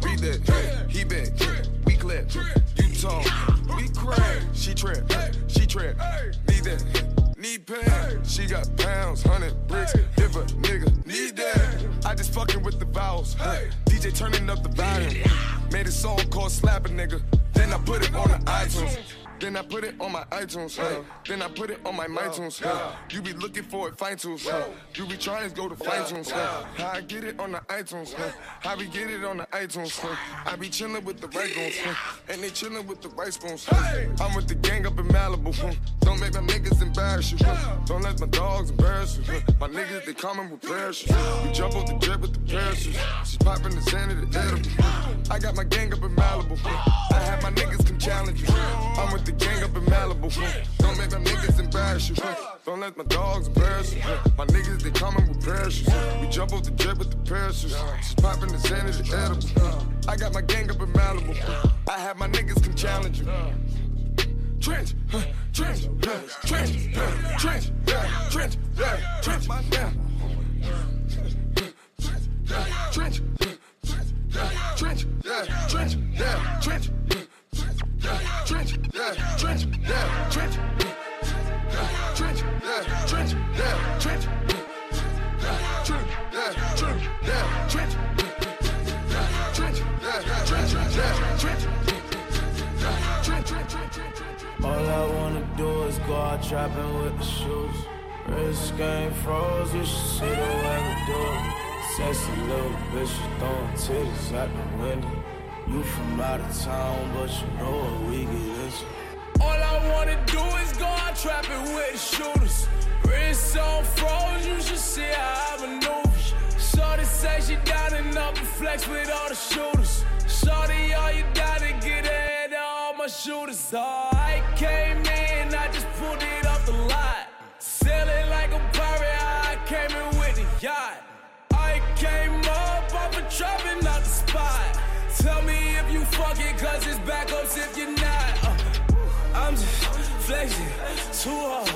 we that, he that, we clap, you talk, we crack. She trap, need that, need pounds. She got pounds, 100 bricks. If a nigga need that, I just fucking with the vowels. DJ turning up the volume. Made a song called Slap a Nigga. Then I put it on the iTunes. Then I put it on my iTunes. Then I put it on my MyTunes. You be looking for it, fine tunes. You be trying to go to fine tunes. How I get it on the iTunes. How we get it on the iTunes. I be chilling with the right goons. And they chilling with the right spoons. I'm with the gang up in Malibu. Don't make my niggas embarrass you. Don't let my dogs embarrass you. My niggas, they coming with parachutes. We jump off the drip with the parachutes. She popping the sand of the edible. I got my gang up in Malibu. I had my niggas come challenge you. I'm with the gang up in Malibu. Don't make my niggas embarrass you. Don't let my dogs embarrass you. My niggas, they coming with parachutes. We jump off the drip with the parachutes. She popping the sand of the edible. I got my gang up in Malibu. I had my niggas come challenge you. Trench, trench, trench, trench, trench, trench, my down. Trench, trench, trench, trench, trench, trench, trench, trench, trench, trench, trench, all I wanna do is go out trapping with the shoes. Wrist game froze, you should see the way we do it. Sexy little bitch, you throwing titties out the window. You from out of town, but you know what we get into. All I wanna do is go out trapping with the shooters. Wrist on froze, you should see how I maneuver. Shorty say she down and up and flex with all the shooters. Shorty, all you gotta get ahead of all my shooters. I came in, I just pulled it off the lot. Sailing like a pirate, I came in with a yacht. I came up, I've been dropping out the spot. Tell me if you fuck it, cause it's backups if you're not. I'm just flexing, too hard.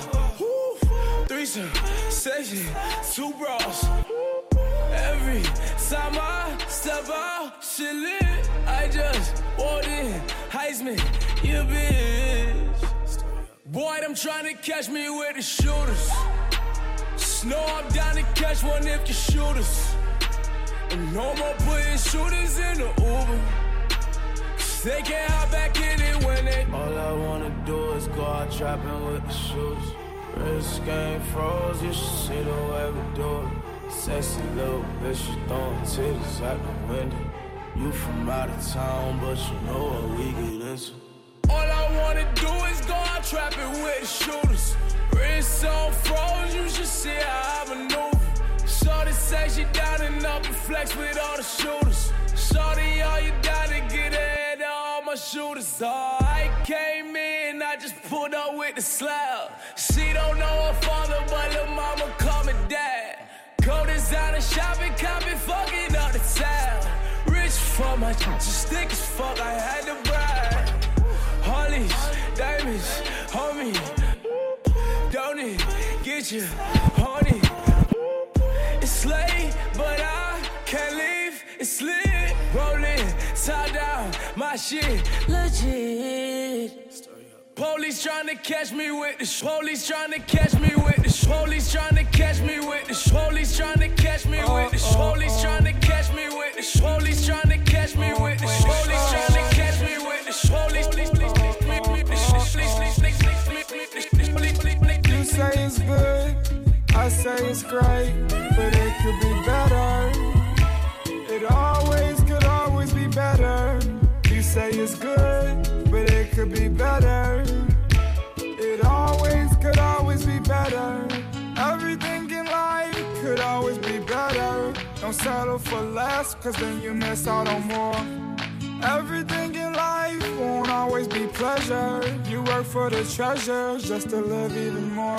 Threesome, session, two bros. Every time I step out, shit lit. I just walked in, Heisman, you bitch. Boy, them tryna catch me with the shooters. Snow, I'm down to catch one if you shoot us. And no more putting shooters in the Uber. Cause they can't hop back in it when they. All I wanna do is go out trapping with the shooters. Wrist game froze, you should see the way we do it. Sexy little bitch, you throwing titties out the window. You from out of town, but you know what we get into. All I wanna do is go out trapping with shooters. Wrist on froze, you should see how I maneuver. Shorty say she down and up and flex with all the shooters. Shorty, all you gotta get ahead of all my shooters. I came in, I just pulled up with the slab. She don't know her father, but her mama call me dad. Go designer shopping, copy, fucking up the town. Rich for my just thick as fuck, I had to bride. Harley's, diamonds, homie. Don't it get you horny? It's late, but I can't leave. It's lit, rolling, tie down, my shit legit. Police tryna catch me with the sh. Police tryna catch me with the sh. Police tryna catch me with the sh. Police tryna catch me with the sh. Police tryna catch me with the sh. Police tryna catch me with the sh. Police tryna catch me with the sh. Police please. You say it's good, I say it's great, but it could be better. It always could always be better. You say it's good, but it could be better. It always could always be better. Everything in life could always be better. Don't settle for less, cause then you miss out on more. Everything in life won't always be pleasure. You work for the treasure just to live even more.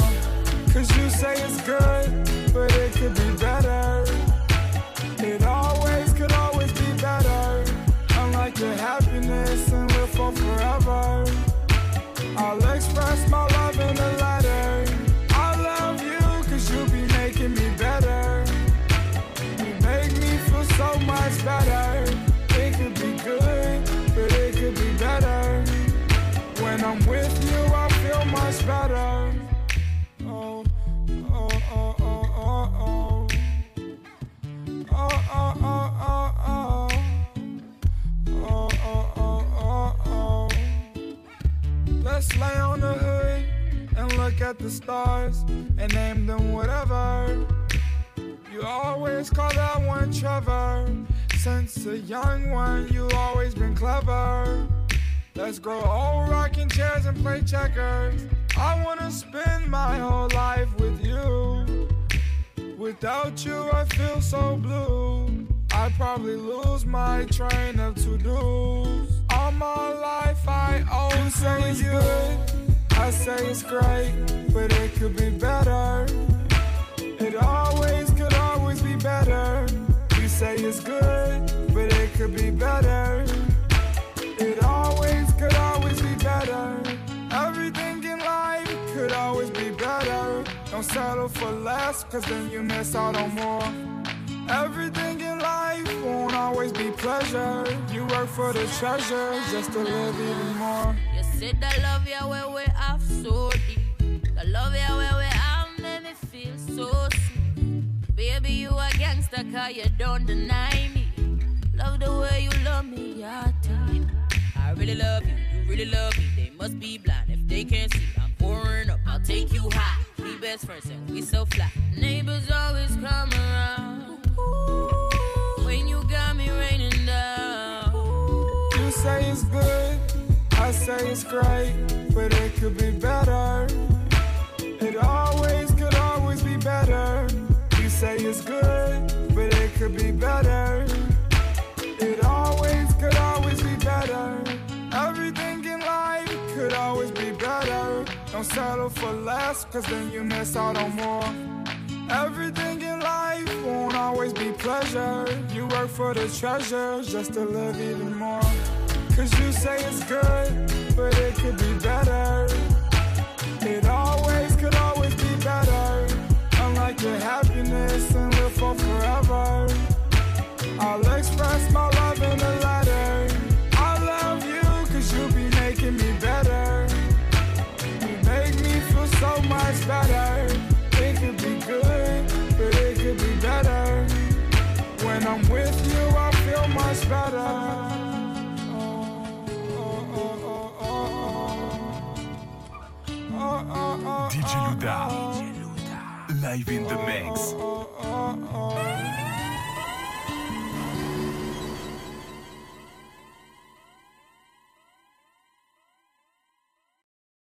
Cause you say it's good, but it could be better. It always could always be better. Unlike your happiness and live for forever. I'll express my love in a letter. I love you cause you be making me better. You make me feel so much better. It could be good, but it could be better. When I'm with you I feel much better. Oh, oh, oh, the stars and name them whatever. You always call that one Trevor. Since a young one, you always been clever. Let's grow old rocking chairs and play checkers. I wanna spend my whole life with you. Without you, I feel so blue. I probably lose my train of to-dos. All my life I owe say it's good. I say it's great, but it could be better. It always could always be better. You say it's good, but it could be better. It always could always be better. Everything in life could always be better. Don't settle for less, cause then you miss out on more. Everything in life won't always be pleasure. You work for the treasure just to live even more. You said I love you where we have so deep. I love you where we have made me feel so sweet. Baby, you a gangster cause you don't deny me. Love the way you love me, yeah, time. I really love you, you really love me. They must be blind if they can't see. I'm pouring up, I'll take you high. We best friends and we so fly. Neighbors always come around. When you got me raining down. You say it's good, I say it's great, but it could be better. It always could always be better. You say it's good, but it could be better. It always could always be better. Everything in life could always be better. Don't settle for less, cause then you miss out on more. Everything in life won't always be pleasure. You work for the treasure just to live even more. Cause you say it's good, but it could be better. It always could always be better. Unlike your happiness and live for forever. I'll express my love in a letter. I love you cause you be making me better. You make me feel so much better. It could be good, but it could be better. When I'm with you, I feel much better. DJ Louda, live in the mix.